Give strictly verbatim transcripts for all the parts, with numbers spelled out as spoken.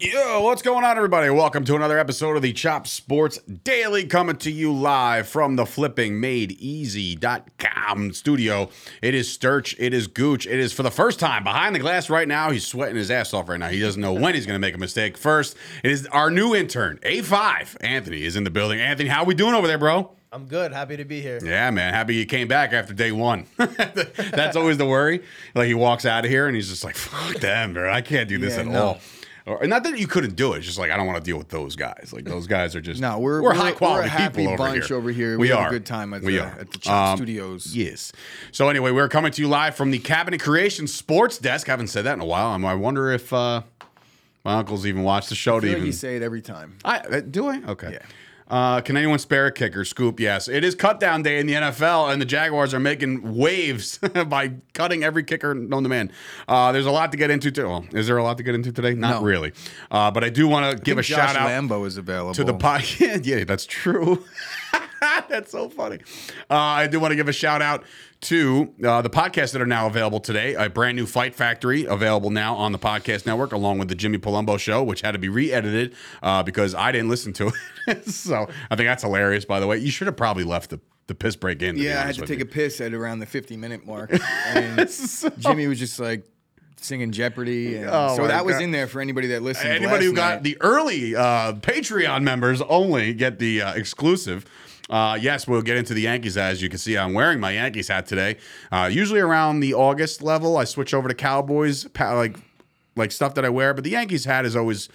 Yo, what's going on, everybody? Welcome to another episode of the Chop Sports Daily, coming to you live from the Flipping made easy dot com studio. It is Sturch. It is Gooch. It is, for the first time, behind the glass right now. He's sweating his ass off right now. He doesn't know when he's going to make a mistake. First, it is our new intern, A five. Anthony is in the building. Anthony, how we doing over there, bro? I'm good. Happy to be here. Yeah, man. Happy you came back after day one. That's always the worry. Like, he walks out of here and he's just like, fuck them, bro. I can't do this yeah, at no. all. Or, not that you couldn't do it. It's just like, I don't want to deal with those guys. Like, those guys are just no, we're, we're, we're high quality we're a happy people bunch over here. Over here. We, we have are. a good time at, we the, are. at the Chop um, Studios. Yes. So anyway, we're coming to you live from the Cabinet Creation Sports Desk. I haven't said that in a while. I wonder if uh, my uncles even watch the show. I feel to like even you say it every time. I do I okay. Yeah. Uh, can anyone spare a kicker? Scoop, yes. It is cut down day in the N F L, and the Jaguars are making waves by cutting every kicker known to man. Uh, there's a lot to get into today. Well, is there a lot to get into today? Not no. really. Uh, but I do want to give a Josh shout out. Lambo is available to the podcast. Yeah, yeah, that's true. That's so funny. Uh, I do want to give a shout out to uh, the podcasts that are now available today. A brand new Fight Factory available now on the podcast network, along with the Jimmy Palumbo show, which had to be re-edited uh, because I didn't listen to it. So I think that's hilarious, by the way. You should have probably left the The piss break in. Yeah, I had to take you. a piss at around the fifty minute mark. And so Jimmy was just like singing Jeopardy. And oh so that God. was in there for anybody that listened. Anybody who got night. the early uh, Patreon members only get the uh, exclusive. Uh, yes, we'll get into the Yankees. As you can see, I'm wearing my Yankees hat today. Uh, usually around the August level, I switch over to Cowboys, like like stuff that I wear. But the Yankees hat is always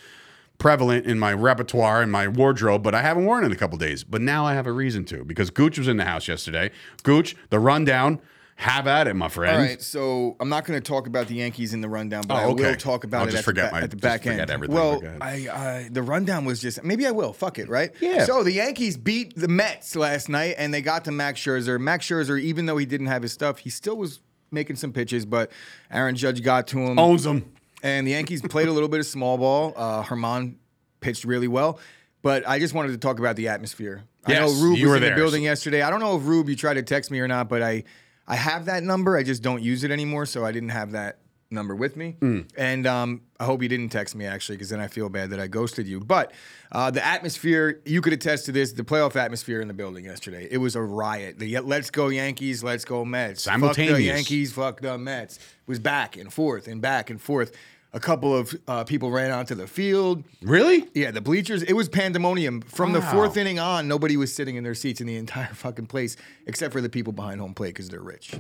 prevalent in my repertoire and my wardrobe, but I haven't worn it in a couple days. But now I have a reason to, because Gooch was in the house yesterday. Gooch, the rundown. Have at it, my friend. All right, so I'm not going to talk about the Yankees in the rundown, but oh, okay. I will talk about I'll it just at, forget the ba- my, at the back just end. Everything. Well, I, I, the rundown was just, maybe I will. Fuck it, right? Yeah. So the Yankees beat the Mets last night, and they got to Max Scherzer. Max Scherzer, even though he didn't have his stuff, he still was making some pitches, but Aaron Judge got to him. Owns him. And the Yankees played a little bit of small ball. Uh, Herman pitched really well. But I just wanted to talk about the atmosphere. Yes, I know Rube you was were in there. the building yesterday. I don't know if Rube, you tried to text me or not, but I... I have that number. I just don't use it anymore, so I didn't have that number with me. Mm. And um, I hope you didn't text me, actually, because then I feel bad that I ghosted you. But uh, the atmosphere, you could attest to this, the playoff atmosphere in the building yesterday. It was a riot. The let's go Yankees, let's go Mets. Simultaneous. Fuck the Yankees, fuck the Mets. It was back and forth and back and forth. A couple of uh, people ran onto the field. Really? Yeah, the bleachers. It was pandemonium. From wow. the fourth inning on, nobody was sitting in their seats in the entire fucking place, except for the people behind home plate because they're rich. All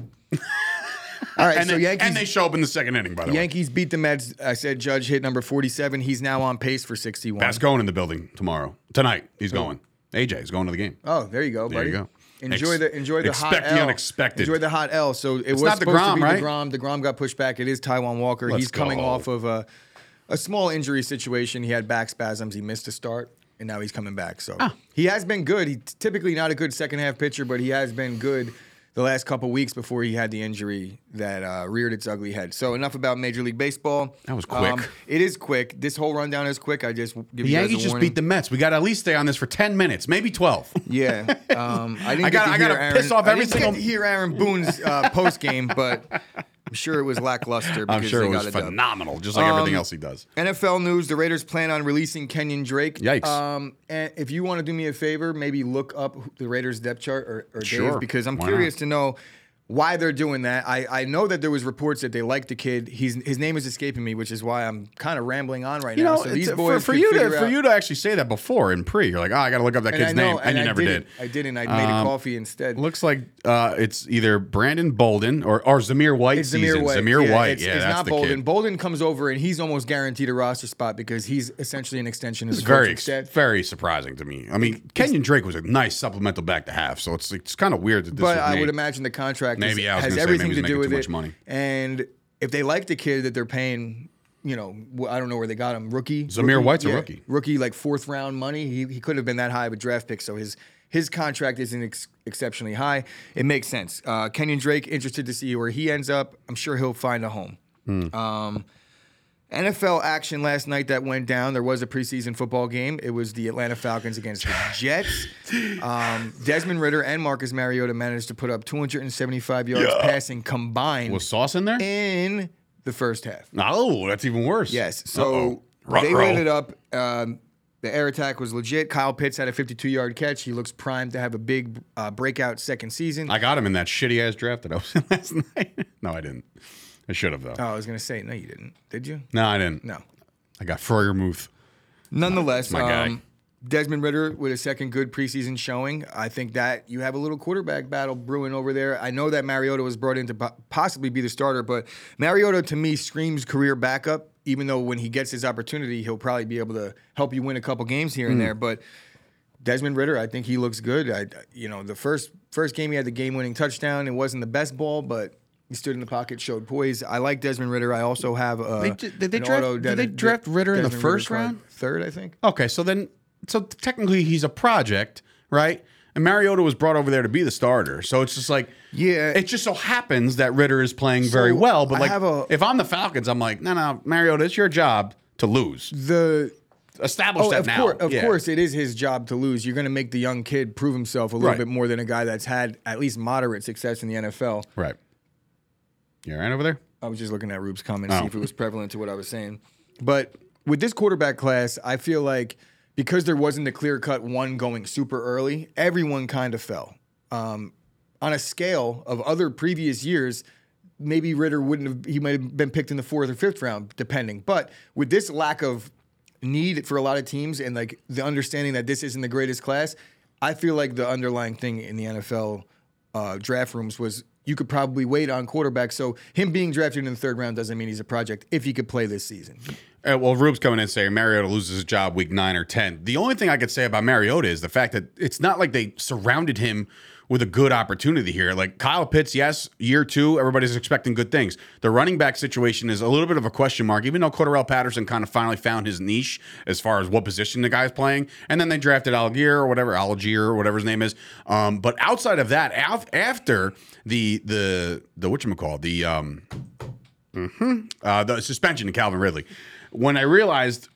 right, and so they, Yankees. And they show up in the second inning, by the Yankees way. Yankees beat the Mets. I said Judge hit number forty-seven. He's now on pace for sixty-one. That's going in the building tomorrow. Tonight, he's Who? going. A J's going to the game. Oh, there you go, buddy. There you go. Enjoy Ex- the enjoy the expect hot the L. unexpected. Enjoy the hot L. So it it's was not supposed DeGrom, to be right? DeGrom. DeGrom got pushed back. It is Taijuan Walker. Let's He's go. coming off of a a small injury situation. He had back spasms. He missed a start. And now he's coming back. So ah. he has been good. He's typically not a good second half pitcher, but he has been good the last couple weeks before he had the injury that uh, reared its ugly head. So enough about Major League Baseball. That was quick. Um, it is quick. This whole rundown is quick. I just give the you guys Yankees a warning. Just beat the Mets. We got to at least stay on this for ten minutes, maybe twelve. Yeah, um, I didn't I got, get to I hear Aaron. Piss off I didn't get to hear Aaron Boone's uh, post game, but I'm sure it was lackluster. Because I'm sure they it was phenomenal, dub. just like um, everything else he does. N F L news: the Raiders plan on releasing Kenyan Drake. Yikes! Um, and if you want to do me a favor, maybe look up the Raiders depth chart or, or sure. Dave, because I'm why curious not? to know why they're doing that. I, I know that there was reports that they liked the kid. He's his name is escaping me, which is why I'm kind of rambling on right you now. Know, so these boys for, for you to for out, you to actually say that before in pre, you're like, oh, I got to look up that kid's know, name, and, and you I never didn't, did. I didn't. I made um, a coffee instead. Looks like uh, it's either Brandon Bolden or or Zamir White. It's season. Zamir White. Zamir yeah, White. It's, yeah, it's that's not the Bolden. Kid. Bolden comes over and he's almost guaranteed a roster spot because he's essentially an extension of the coaching staff. Very surprising to me. I mean, Kenyan Drake was a nice supplemental back to have, so it's it's kind of weird that this. But was I made. would imagine the contract. Maybe I was has everything say, maybe to do with too it. Much money. And if they like the kid that they're paying, you know, I don't know where they got him. Rookie. Zamir rookie, White's yeah, a rookie. Rookie, like fourth round money. He he could have been that high of a draft pick. So his his contract isn't ex- exceptionally high. It makes sense. Uh, Kenyan Drake, interested to see where he ends up. I'm sure he'll find a home. Mm. Um, N F L action last night that went down. There was a preseason football game. It was the Atlanta Falcons against the Jets. Um, Desmond Ridder and Marcus Mariota managed to put up two hundred seventy-five yards yeah. passing combined. Was Sauce in there? In the first half. Oh, that's even worse. Yes. So they ran it up. Um, the air attack was legit. Kyle Pitts had a fifty-two-yard catch. He looks primed to have a big uh, breakout second season. I got him in that shitty-ass draft that I was in last night. No, I didn't. I should have, though. Oh, I was going to say, no, you didn't. Did you? No, I didn't. No. I got Freyer Muth. Nonetheless, my, my um, guy. Desmond Ridder with a second good preseason showing. I think that you have a little quarterback battle brewing over there. I know that Mariota was brought in to po- possibly be the starter, but Mariota, to me, screams career backup, even though when he gets his opportunity, he'll probably be able to help you win a couple games here and mm. there. But Desmond Ridder, I think he looks good. I, you know, the first first game, he had the game-winning touchdown. It wasn't the best ball, but... He stood in the pocket, showed poise. I like Desmond Ridder. I also have a. They, did they draft, auto, did they draft Ridder Desmond in the first Ridder round? Third, I think. Okay, so then, so technically he's a project, right? And Mariota was brought over there to be the starter. So it's just like, yeah, it just so happens that Ridder is playing so very well. But like, a, if I'm the Falcons, I'm like, no, no, Mariota, it's your job to lose. The establish oh, that of now. Course, of yeah. course, it is his job to lose. You're going to make the young kid prove himself a little right. bit more than a guy that's had at least moderate success in the N F L. Right. You all right over there? I was just looking at Rube's comment to oh. see if it was prevalent to what I was saying. But with this quarterback class, I feel like because there wasn't a clear-cut one going super early, everyone kind of fell. Um, on a scale of other previous years, maybe Ridder wouldn't have – he might have been picked in the fourth or fifth round, depending. But with this lack of need for a lot of teams and, like, the understanding that this isn't the greatest class, I feel like the underlying thing in the N F L uh, draft rooms was – you could probably wait on quarterback. So him being drafted in the third round doesn't mean he's a project if he could play this season. Uh, well, Rube's coming in saying Mariota loses his job week nine or ten. The only thing I could say about Mariota is the fact that it's not like they surrounded him with a good opportunity here. Like Kyle Pitts, yes, year two, everybody's expecting good things. The running back situation is a little bit of a question mark, even though Cordarrelle Patterson kind of finally found his niche as far as what position the guy's playing. And then they drafted Algier or whatever, Algier or whatever his name is. Um, but outside of that, af- after the, the, the whatchamacallit, the, um, mm-hmm, uh, the suspension to Calvin Ridley, when I realized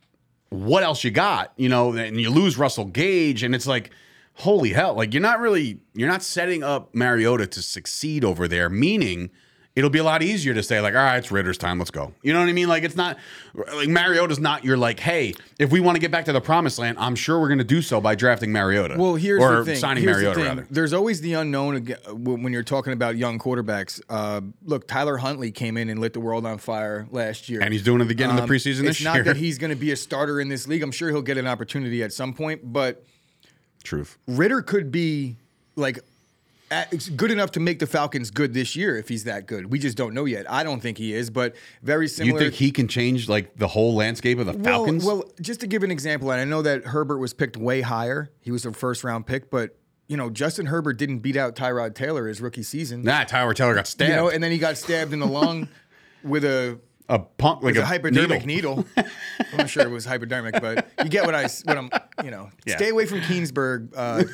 what else you got, you know, and you lose Russell Gage, and it's like, holy hell, like you're not really, you're not setting up Mariota to succeed over there, meaning it'll be a lot easier to say like, all right, it's Ritter's time, let's go. You know what I mean? Like it's not, like Mariota's not your like, hey, if we want to get back to the promised land, I'm sure we're going to do so by drafting Mariota. Well, here's or the thing. signing here's Mariota, the thing. rather. There's always the unknown when you're talking about young quarterbacks. Uh, look, Tyler Huntley came in and lit the world on fire last year. And he's doing it again um, in the preseason this year. It's not that he's going to be a starter in this league. I'm sure he'll get an opportunity at some point, but... Truth. Ridder could be like at, good enough to make the Falcons good this year if he's that good. We just don't know yet. I don't think he is, but very similar. You think he can change like the whole landscape of the well, Falcons? Well, just to give an example, and I know that Herbert was picked way higher. He was a first round pick, but you know Justin Herbert didn't beat out Tyrod Taylor his rookie season. Nah, Tyrod Taylor got stabbed. You know, and then he got stabbed in the lung with a. A pump like a, a hypodermic needle. needle. I'm not sure it was hypodermic, but you get what I what I'm. You know, yeah. Stay away from Keensburg, uh,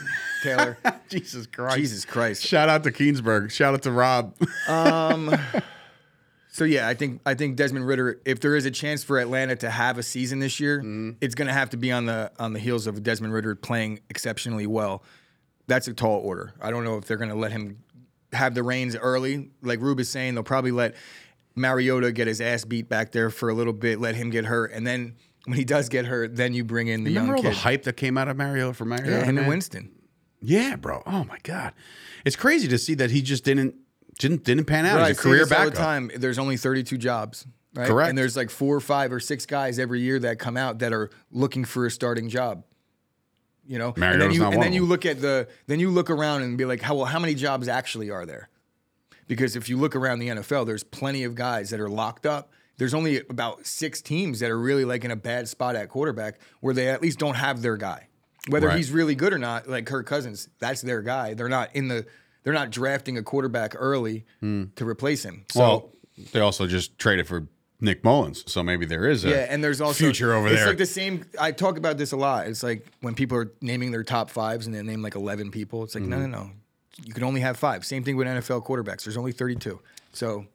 Taylor. Jesus Christ! Jesus Christ! Shout out to Keensburg. Shout out to Rob. um. So yeah, I think I think Desmond Ridder. If there is a chance for Atlanta to have a season this year, mm-hmm. it's going to have to be on the on the heels of Desmond Ridder playing exceptionally well. That's a tall order. I don't know if they're going to let him have the reins early. Like Rube is saying, they'll probably let Mariota get his ass beat back there for a little bit, let him get hurt, and then when he does get hurt, then you bring in the young kid. Remember all the hype that came out of Mariota for Mariota? Yeah, and Winston. Yeah, bro. Oh my God, it's crazy to see that he just didn't didn't didn't pan out. Right, as a career backup. All the time, there's only thirty-two jobs, right? Correct. And there's like four or five or six guys every year that come out that are looking for a starting job. You know, Mariota's and then you, not and one then you look at the then you look around and be like, how well how many jobs actually are there? Because if you look around the N F L, there's plenty of guys that are locked up. There's only about six teams that are really like in a bad spot at quarterback where they at least don't have their guy. Whether right. he's really good or not, like Kirk Cousins, that's their guy. They're not in the they're not drafting a quarterback early mm. to replace him. So well, they also just traded for Nick Mullins. So maybe there is a yeah, and there's also, future over it's there. It's like the same. I talk about this a lot. It's like when people are naming their top fives and they name like eleven people. It's like, mm-hmm. no, no, no. You can only have five. Same thing with N F L quarterbacks. There's only thirty-two. So.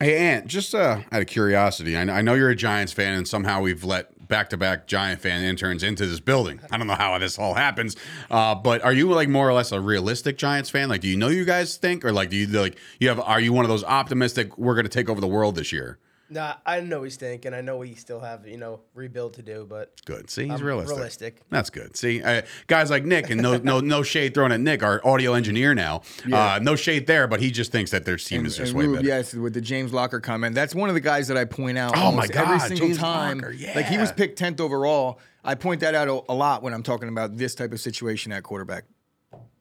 Hey, Ant, just uh, out of curiosity, I know you're a Giants fan, and somehow we've let back-to-back Giant fan interns into this building. I don't know how this all happens, uh, but are you like more or less a realistic Giants fan? Like, do you know you guys think, or like, do you like you have? Are you one of those optimistic? We're going to take over the world this year. Nah, I know we stink, and I know we still have, you know, rebuild to do, but... Good. See, he's um, realistic. realistic. That's good. See, uh, guys like Nick, and no no, no shade thrown at Nick, our audio engineer now. Yeah. Uh, no shade there, but he just thinks that their team and, is just way Rube, better. Yes, with the James Locker comment. That's one of the guys that I point out oh my God, every single James time. Locker, yeah. Like, he was picked tenth overall. I point that out a, a lot when I'm talking about this type of situation at quarterback.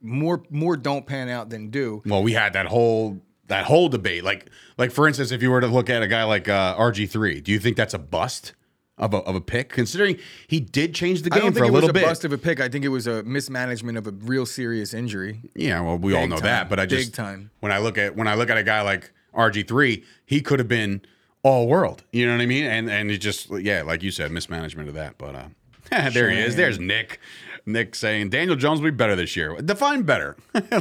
More, more don't pan out than do. Well, we had that whole... That whole debate, like, like for instance, if you were to look at a guy like uh, R G three, do you think that's a bust of a of a pick? Considering he did change the game for a little bit. I don't think it was a bust of a pick. I think it was a mismanagement of a real serious injury. Yeah, well, we all know that, but I just big time. When I look at when I look at a guy like R G three, he could have been all world. You know what I mean? And and it just yeah, like you said, mismanagement of that. But uh, there he is. There's Nick. Nick saying Daniel Jones will be better this year. Define better.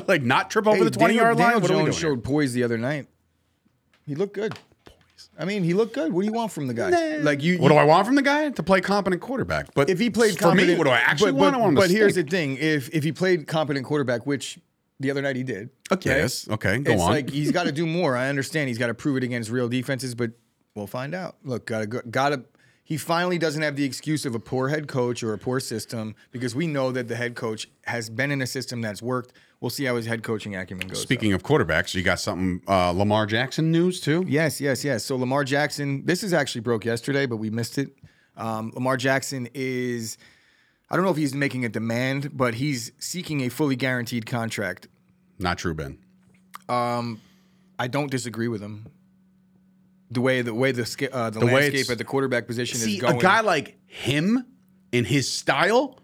Like not trip over hey, the twenty-yard line. Daniel Jones showed poise the other night. He looked good. Poise. I mean, he looked good. What do you want from the guy? Nah. Like you. What you, do I want from the guy? To play competent quarterback. But if he played for competent, me, what do I actually but, want? But, I want him but to here's stink. The thing: if if he played competent quarterback, which the other night he did. Okay. Right? Yes. Okay. Go it's on. It's like he's got to do more. I understand he's got to prove it against real defenses, but we'll find out. Look, gotta gotta. He finally doesn't have the excuse of a poor head coach or a poor system because we know that the head coach has been in a system that's worked. We'll see how his head coaching acumen goes. Speaking though. Of quarterbacks, you got something uh, Lamar Jackson news too? Yes, yes, yes. So Lamar Jackson, this is actually broke yesterday, but we missed it. Um, Lamar Jackson is, I don't know if he's making a demand, but he's seeking a fully guaranteed contract. Not true, Ben. Um, I don't disagree with him. The way the way the uh, the, the landscape at the quarterback position see, is going. See, a guy like him in his style,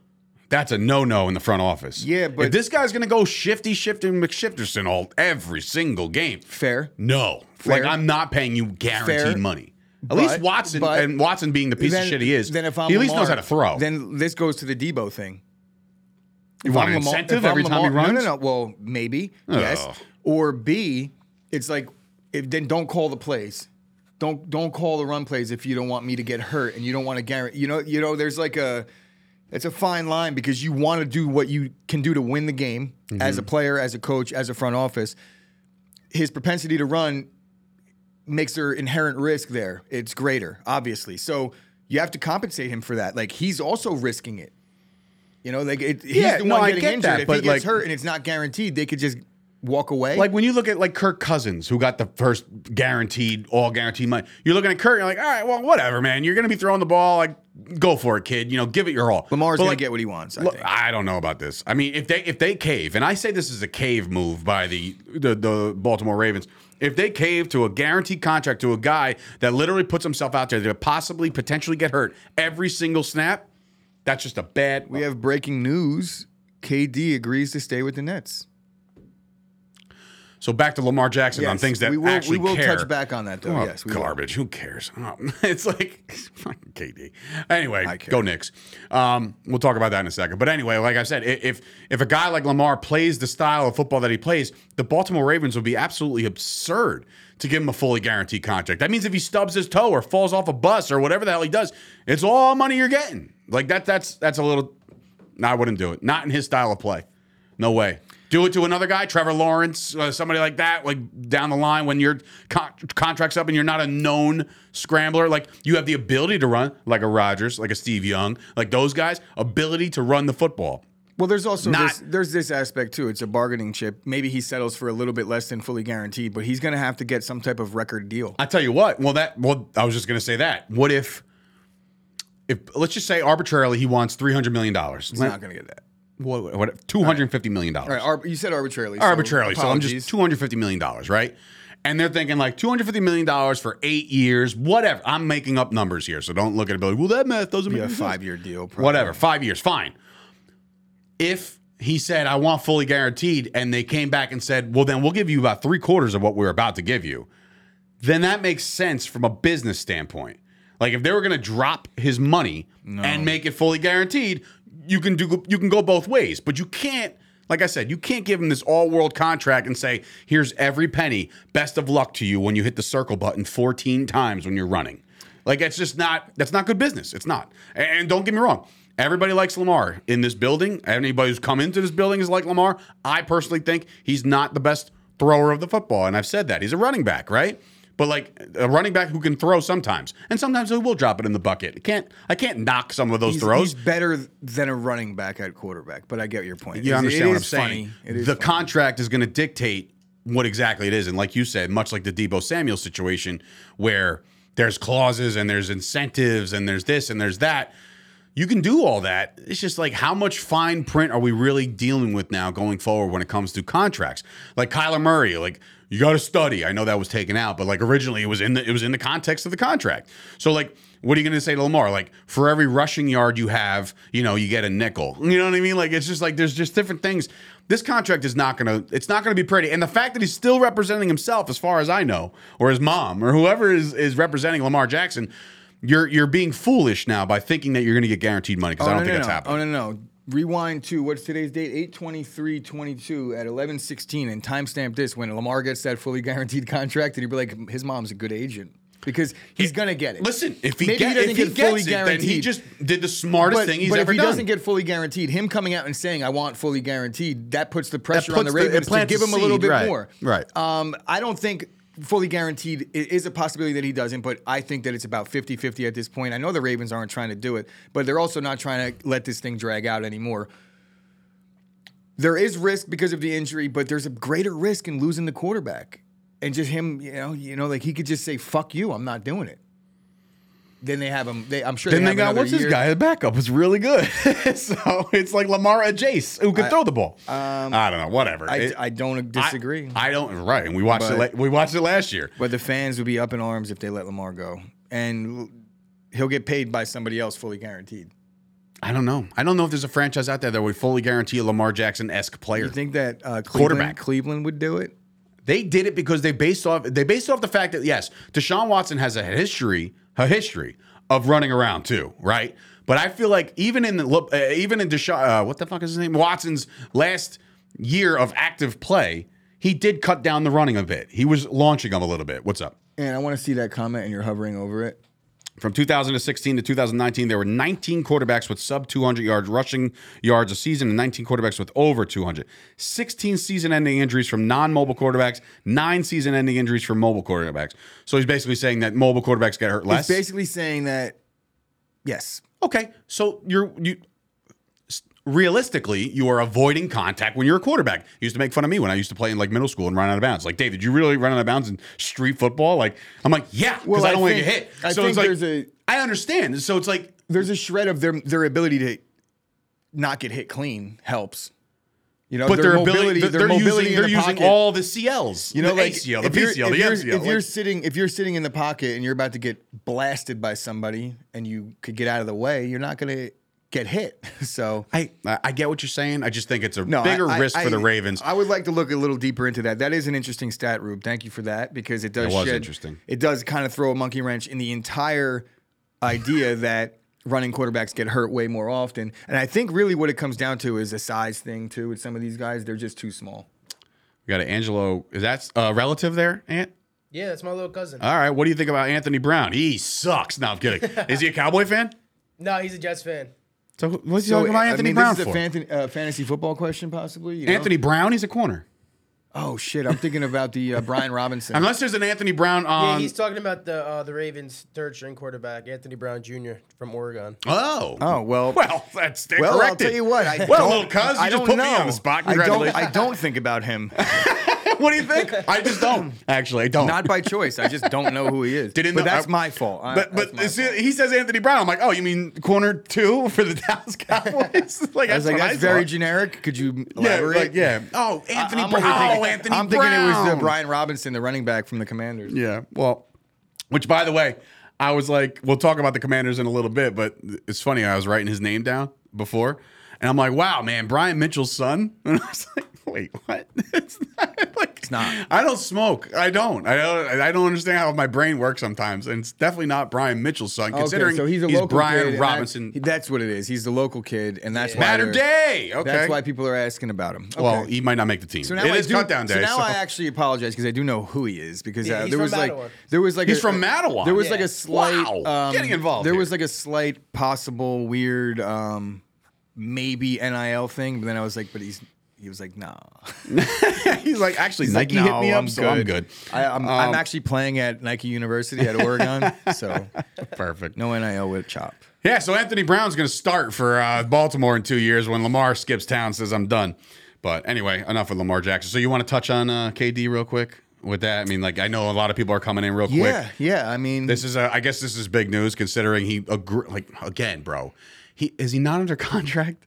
that's a no-no in the front office. Yeah, but if this guy's gonna go shifty, shifting McShifterson all every single game. Fair. No, fair. Like I'm not paying you guaranteed fair. Money. At but, least Watson but, and Watson being the piece then, of shit he is, then if I'm he at least Lamar, knows how to throw. Then this goes to the Debo thing. You if want I'm an Lamar, incentive every Lamar, time he runs? No, no, no. Well, maybe oh. yes, or B. It's like if then don't call the plays. Don't don't call the run plays if you don't want me to get hurt and you don't want to guarantee. You know, you know. There's like a, it's a fine line because you want to do what you can do to win the game mm-hmm. as a player, as a coach, as a front office. His propensity to run makes their inherent risk there. It's greater, obviously. So you have to compensate him for that. Like he's also risking it. You know, like it, he's yeah, the one no, getting I get injured. That, if but he gets like, hurt and it's not guaranteed, they could just. Walk away. Like when you look at like Kirk Cousins, who got the first guaranteed, all guaranteed money, you're looking at Kirk and you're like, all right, well, whatever, man. You're going to be throwing the ball. Like, go for it, kid. You know, give it your all. Lamar's going like, to get what he wants, I look, think. I don't know about this. I mean, if they if they cave, and I say this is a cave move by the, the, the Baltimore Ravens, if they cave to a guaranteed contract to a guy that literally puts himself out there to possibly, potentially get hurt every single snap, that's just a bad... We have breaking news. K D agrees to stay with the Nets. So back to Lamar Jackson yes, on things that we will, actually care. We will care. Touch back on that, though. Oh, yes, we garbage. Will. Who cares? Oh, it's like it's fucking K D. Anyway, go Knicks. Um, we'll talk about that in a second. But anyway, like I said, if if a guy like Lamar plays the style of football that he plays, the Baltimore Ravens would be absolutely absurd to give him a fully guaranteed contract. That means if he stubs his toe or falls off a bus or whatever the hell he does, it's all money you're getting. Like that. That's that's a little. No, I wouldn't do it. Not in his style of play. No way. Do it to another guy, Trevor Lawrence, uh, somebody like that, like down the line when your con- contract's up and you're not a known scrambler. Like, you have the ability to run, like a Rodgers, like a Steve Young, like those guys, ability to run the football. Well, there's also not, this, there's this aspect, too. It's a bargaining chip. Maybe he settles for a little bit less than fully guaranteed, but he's going to have to get some type of record deal. I tell you what. Well, that. Well, I was just going to say that. What if, if, let's just say arbitrarily he wants three hundred million dollars. He's like, not going to get that. What, what two hundred fifty million dollars. All right, Ar- you said arbitrarily. So arbitrarily, apologies. So I'm just two hundred fifty million dollars, right? And they're thinking like two hundred fifty million dollars for eight years, whatever. I'm making up numbers here, so don't look at it like, well, that math doesn't make sense. Yeah, five-year deal. Probably. Whatever, five years, fine. If he said, I want fully guaranteed, and they came back and said, well, then we'll give you about three quarters of what we were about to give you. then that makes sense from a business standpoint. Like, if they were going to drop his money no. and make it fully guaranteed, you can do you can go both ways. But you can't, like I said, you can't give him this all-world contract and say, here's every penny, best of luck to you when you hit the circle button fourteen times when you're running. Like, that's just not, that's not good business. It's not. And don't get me wrong. Everybody likes Lamar in this building. Anybody who's come into this building is like Lamar. I personally think he's not the best thrower of the football, and I've said that. He's a running back, right? But like a running back who can throw sometimes, and sometimes he will drop it in the bucket. I can't, I can't knock some of those he's, throws. He's better than a running back at quarterback, but I get your point. You it's, understand it what I'm funny. saying. The funny. contract is going to dictate what exactly it is, and like you said, much like the Deebo Samuel situation, where there's clauses and there's incentives and there's this and there's that. You can do all that. It's just like, how much fine print are we really dealing with now going forward when it comes to contracts? Like Kyler Murray, like you got to study. I know that was taken out, but like originally it was in the it was in the context of the contract. So like, what are you going to say to Lamar? Like for every rushing yard you have, you know, you get a nickel. You know what I mean? Like it's just like there's just different things. This contract is not going to it's not going to be pretty. And the fact that he's still representing himself, as far as I know, or his mom or whoever is is representing Lamar Jackson. You're you're being foolish now by thinking that you're going to get guaranteed money, because oh, I don't no, think no. that's happening. Oh, no, no. Rewind to, what's today's date? eight twenty-three twenty-two at eleven sixteen, and timestamp this. When Lamar gets that fully guaranteed contract, and he'll be like, his mom's a good agent. Because he's going to get it. Listen, if he, Maybe get, he doesn't if he get fully gets it, guaranteed, then he just did the smartest but, thing he's ever done. But if he done. doesn't get fully guaranteed, him coming out and saying, I want fully guaranteed, that puts the pressure puts on the Ravens the, to give him a little seed, bit right, more. Right. Um, I don't think... fully guaranteed is a possibility that he doesn't, but I think that it's about fifty-fifty at this point. I know the Ravens aren't trying to do it, but they're also not trying to let this thing drag out anymore. There is risk because of the injury, but there's a greater risk in losing the quarterback. And just him, you know, you know, like he could just say, fuck you, I'm not doing it. Then they have him. They, I'm sure. Then they, they got what's year. This guy? The backup was really good. So it's like Lamar and Jace who could I, throw the ball. Um, I don't know. Whatever. I, it, I don't disagree. I, I don't. Right. And we watched but, it. We watched it last year. But the fans would be up in arms if they let Lamar go, and he'll get paid by somebody else, fully guaranteed. I don't know. I don't know if there's a franchise out there that would fully guarantee a Lamar Jackson-esque player. You think that uh, Cleveland, quarterback Cleveland would do it? They did it because they based off they based off the fact that yes, Deshaun Watson has a history. A history of running around too, right? But I feel like even in the, even in Deshaun, uh, what the fuck is his name? Watson's last year of active play, he did cut down the running a bit. He was launching him a little bit. What's up? And I want to see that comment, and you're hovering over it. From two thousand sixteen to two thousand nineteen, there were nineteen quarterbacks with sub two hundred yards rushing yards a season, and nineteen quarterbacks with over two hundred. sixteen season-ending injuries from non-mobile quarterbacks, nine season-ending injuries from mobile quarterbacks. So he's basically saying that mobile quarterbacks get hurt less. He's basically saying that, yes. Okay, so you're you realistically, you are avoiding contact when you're a quarterback. You used to make fun of me when I used to play in like middle school and run out of bounds. Like, Dave, did you really run out of bounds in street football? Like, I'm like, yeah, because well, I don't want to get hit. I so think it's like, there's a, I understand. So it's like there's a shred of their their ability to not get hit clean helps. You know, but their, their mobility, ability, their they're mobility, using, they're the using pocket. all the C Ls. You know, the like A C L, the P C L, the M C L. If like, you're sitting, if you're sitting in the pocket and you're about to get blasted by somebody and you could get out of the way, you're not going to get hit. So I I get what you're saying. I just think it's a no, bigger I, risk I, for the Ravens. I would like to look a little deeper into that. That is an interesting stat, Rube. Thank you for that, because it does it was shed, interesting. It does kind of throw a monkey wrench in the entire idea that running quarterbacks get hurt way more often. And I think really what it comes down to is a size thing too. With some of these guys, they're just too small. We got an Angelo. Is that a relative there, Ant? Yeah, that's my little cousin. All right. What do you think about Anthony Brown? He sucks. No, I'm kidding. Is he a Cowboy fan? No, he's a Jets fan. So what's he so, talking about Anthony I mean, Brown this is for? Is a uh, fantasy football question, possibly? You know? Anthony Brown? He's a corner. Oh, shit. I'm thinking about the uh, Brian Robinson. Unless there's an Anthony Brown on... Yeah, he's talking about the uh, the Ravens' third-string quarterback, Anthony Brown Junior from Oregon. Oh. Oh, well... Well, that's well, corrected. Well, I'll tell you what. I well, little cuz, you I just put know. me on the spot. Congratulations. I don't, I don't think about him. What do you think? I just don't. Actually, I don't. Not by choice. I just don't know who he is. Didn't but know, that's I, my fault. I, but but my fault. He says Anthony Brown. I'm like, oh, you mean corner two for the Dallas Cowboys? Like, I was that's like, that's I very thought. generic. Could you elaborate? Yeah, like, yeah. Oh, Anthony uh, Brown. Oh, Anthony I'm Brown. I'm thinking it was the Brian Robinson, the running back from the Commanders. Yeah. Well, which, by the way, I was like, we'll talk about the Commanders in a little bit, but it's funny. I was writing his name down before, and I'm like, wow, man, Brian Mitchell's son. And I was like, wait, what? It's not, like, It's not. I don't smoke. I don't. I don't. I don't understand how my brain works sometimes, and it's definitely not Brian Mitchell's son. Considering okay, so he's, a he's local Brian kid, Robinson. That, that's what it is. He's the local kid, and that's yeah. why Matter Day. Okay, that's why people are asking about him. Okay. Well, he might not make the team. So now it is do, countdown day. So now so. I actually apologize because I do know who he is because yeah, uh, there was like Mattawa. there was like he's a, from Mattawa. There was yeah. like a slight wow. um, getting involved. There here. was like a slight possible weird um, maybe N I L thing, but then I was like, but he's. He was like, nah. He's like, actually, He's Nike like, no, hit me up, I'm so good. I'm good. I, I'm, um, I'm actually playing at Nike University at Oregon, so perfect. No N I L with Chop. Yeah, so Anthony Brown's going to start for uh, Baltimore in two years when Lamar skips town, says I'm done. But anyway, enough with Lamar Jackson. So you want to touch on uh, K D real quick with that? I mean, like, I know a lot of people are coming in real yeah, quick. Yeah, yeah. I mean, this is, a, I guess, this is big news considering he agreed. Like again, bro, he is he not under contract?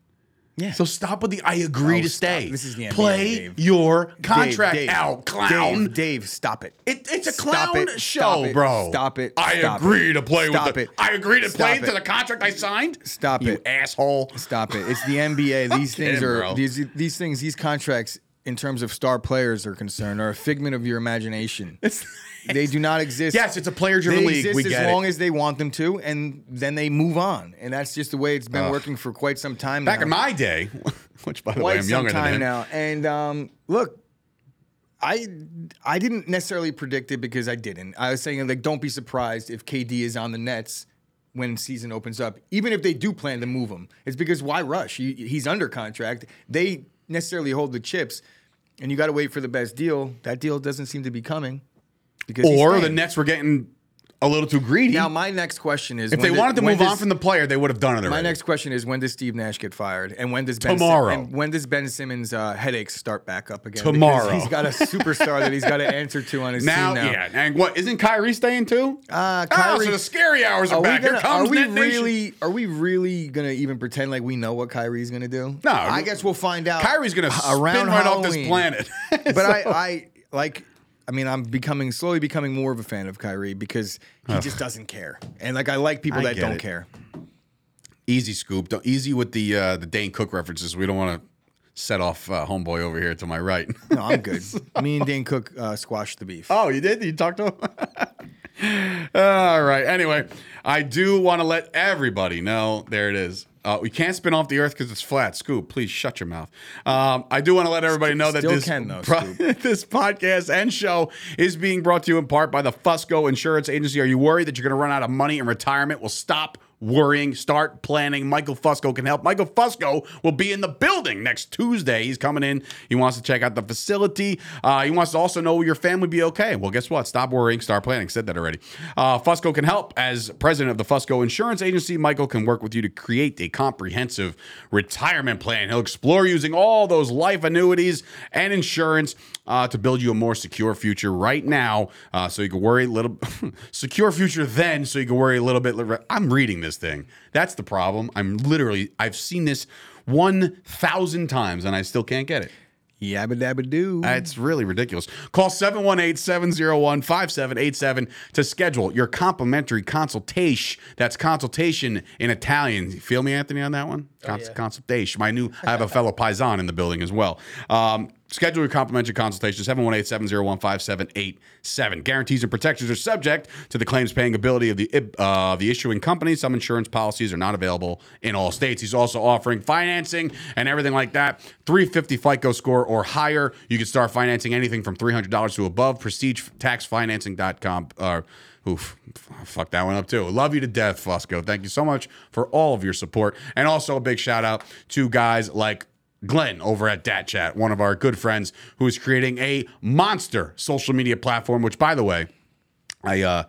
Yeah. So stop with the I agree oh, to stay. Stop. This is the N B A, Play Dave. your contract Dave, Dave, out, clown. Dave, Dave, stop it. it it's a stop clown it, show, stop it, bro. Stop it. I stop agree it. to play stop with the, it. I agree to stop play it. to the contract I signed. Stop you it, you asshole. Stop it. It's the N B A. These things kidding, are these, these things. These contracts, in terms of star players are concerned, are a figment of your imagination. It's, they do not exist. Yes, it's a player-driven league. They exist we as get long it. as they want them to, and then they move on. And that's just the way it's been uh, working for quite some time back now. Back in my day, which, by the quite way, I'm younger than him. now. And um, look, I I didn't necessarily predict it because I didn't. I was saying, like, don't be surprised if K D is on the Nets when season opens up, even if they do plan to move him. It's because why rush? He, he's under contract. They necessarily hold the chips, and you got to wait for the best deal. That deal doesn't seem to be coming. Because or the Nets were getting a little too greedy. Now, my next question is, if they did, wanted to move does, on from the player, they would have done it already. My next question is, when does Steve Nash get fired? And when does Ben Tomorrow. Sim- and when does Ben Simmons' uh, headaches start back up again? Tomorrow. Because he's got a superstar that he's got to answer to on his now, team now. Yeah. And what, isn't Kyrie staying too? Uh, Kyrie, oh, so the scary hours are, are back. Gonna, Here comes are we really, Are we really going to even pretend like we know what Kyrie's going to do? No. I guess we'll find out. Kyrie's going to spin right Halloween. off this planet. But so. I, I, like... I mean, I'm becoming slowly becoming more of a fan of Kyrie because he Ugh. just doesn't care. And, like, I like people I that don't it. care. Easy scoop. Don't, easy with the uh, the Dane Cook references. We don't want to set off uh, homeboy over here to my right. No, I'm good. so. Me and Dane Cook uh, squashed the beef. Oh, you did? You talked to him? All right. Anyway, I do want to let everybody know. There it is. Uh, we can't spin off the earth because it's flat. Scoop, please shut your mouth. Um, I do want to let everybody know that this, can, though, pro- this podcast and show is being brought to you in part by the Fusco Insurance Agency. Are you worried that you're going to run out of money in retirement? Well, stop worrying. Start planning. Michael Fusco can help. Michael Fusco will be in the building next Tuesday. He's coming in. He wants to check out the facility. Uh, he wants to also know your family be okay. Well, guess what? Stop worrying. Start planning. Said that already. Uh, Fusco can help. As president of the Fusco Insurance Agency, Michael can work with you to create a comprehensive retirement plan. He'll explore using all those life annuities and insurance uh, to build you a more secure future right now. Uh, so you can worry a little. secure future then so you can worry a little bit. I'm reading this. thing. That's the problem. I'm literally, I've seen this one thousand times and I still can't get it. Yabba dabba doo. It's really ridiculous. Call seven one eight, seven zero one, five seven eight seven to schedule your complimentary consultation. That's consultation in Italian. You feel me, Anthony, on that one? Cons- oh, yeah. Consultation. My new, I have a fellow Paisan in the building as well. Um, Schedule your complimentary consultation, seven one eight, seven zero one, five seven eight seven. Guarantees and protections are subject to the claims paying ability of the uh, the issuing company. Some insurance policies are not available in all states. He's also offering financing and everything like that. three fifty FICO score or higher. You can start financing anything from three hundred dollars to above. prestige tax financing dot com. Uh, Oof, fuck that one up too. Love you to death, Fusco. Thank you so much for all of your support. And also a big shout out to guys like Glenn over at Dat Chat, one of our good friends who is creating a monster social media platform, which, by the way, I uh,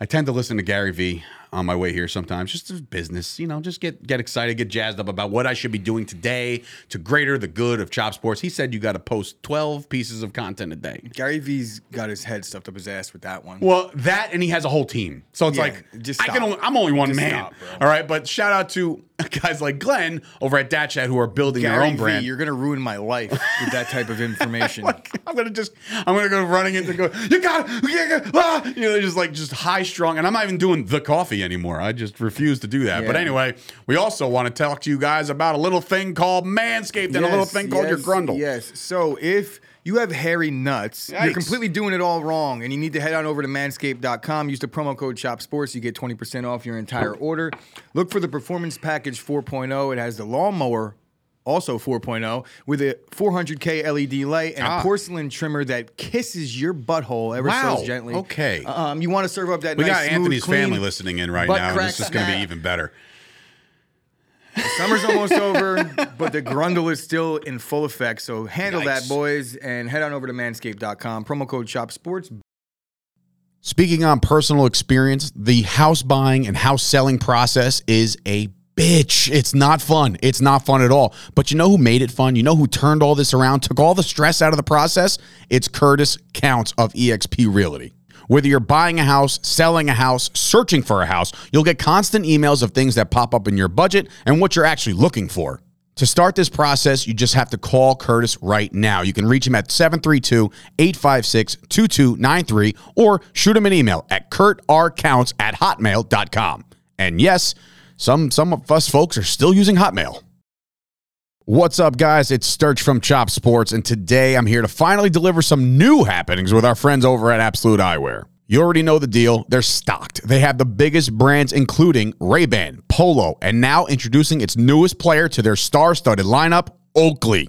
I tend to listen to Gary Vee on my way here sometimes, just as business, you know, just get get excited, get jazzed up about what I should be doing today to greater the good of Chop Sports. He said you got to post twelve pieces of content a day. Gary V's got his head stuffed up his ass with that one. Well, that and he has a whole team. So it's yeah, like, just I can only, I'm only one just man. Stop, all right, but shout out to guys like Glenn over at Dat Chat who are building Gary their own v, brand. You're going to ruin my life with that type of information. Like, I'm going to just, I'm going to go running into go, you got it, you got it, ah! You know, just like just high strung. And I'm not even doing the coffee anymore. I just refuse to do that. Yeah. But anyway, we also want to talk to you guys about a little thing called Manscaped and yes, a little thing yes, called your grundle. Yes. So if you have hairy nuts. Yikes. You're completely doing it all wrong, and you need to head on over to manscaped dot com. Use the promo code CHOPSports. You get twenty percent off your entire order. Look for the Performance Package four point oh. It has the lawnmower, also four point oh, with a four hundred K L E D light and ah. a porcelain trimmer that kisses your butthole ever wow. so gently. Okay. Um, you want to serve up that we nice, smooth, we got Anthony's clean, family listening in right now, and this is going to be even better. Summer's almost over, but the grundle is still in full effect. So handle nice. that, boys, and head on over to manscaped dot com. Promo code CHOPSports. Speaking on personal experience, the house buying and house selling process is a bitch. It's not fun. It's not fun at all. But you know who made it fun? You know who turned all this around, took all the stress out of the process? It's Curtis Counts of eXp Realty. Whether you're buying a house, selling a house, searching for a house, you'll get constant emails of things that pop up in your budget and what you're actually looking for. To start this process, you just have to call Curtis right now. You can reach him at seven three two, eight five six, two two nine three or shoot him an email at curtrcounts at hotmail dot com. And yes, some, some of us folks are still using Hotmail. What's up, guys? It's Sturch from Chop Sports, and today I'm here to finally deliver some new happenings with our friends over at Absolute Eyewear. You already know the deal. They're stocked. They have the biggest brands, including Ray-Ban, Polo, and now introducing its newest player to their star-studded lineup, Oakley.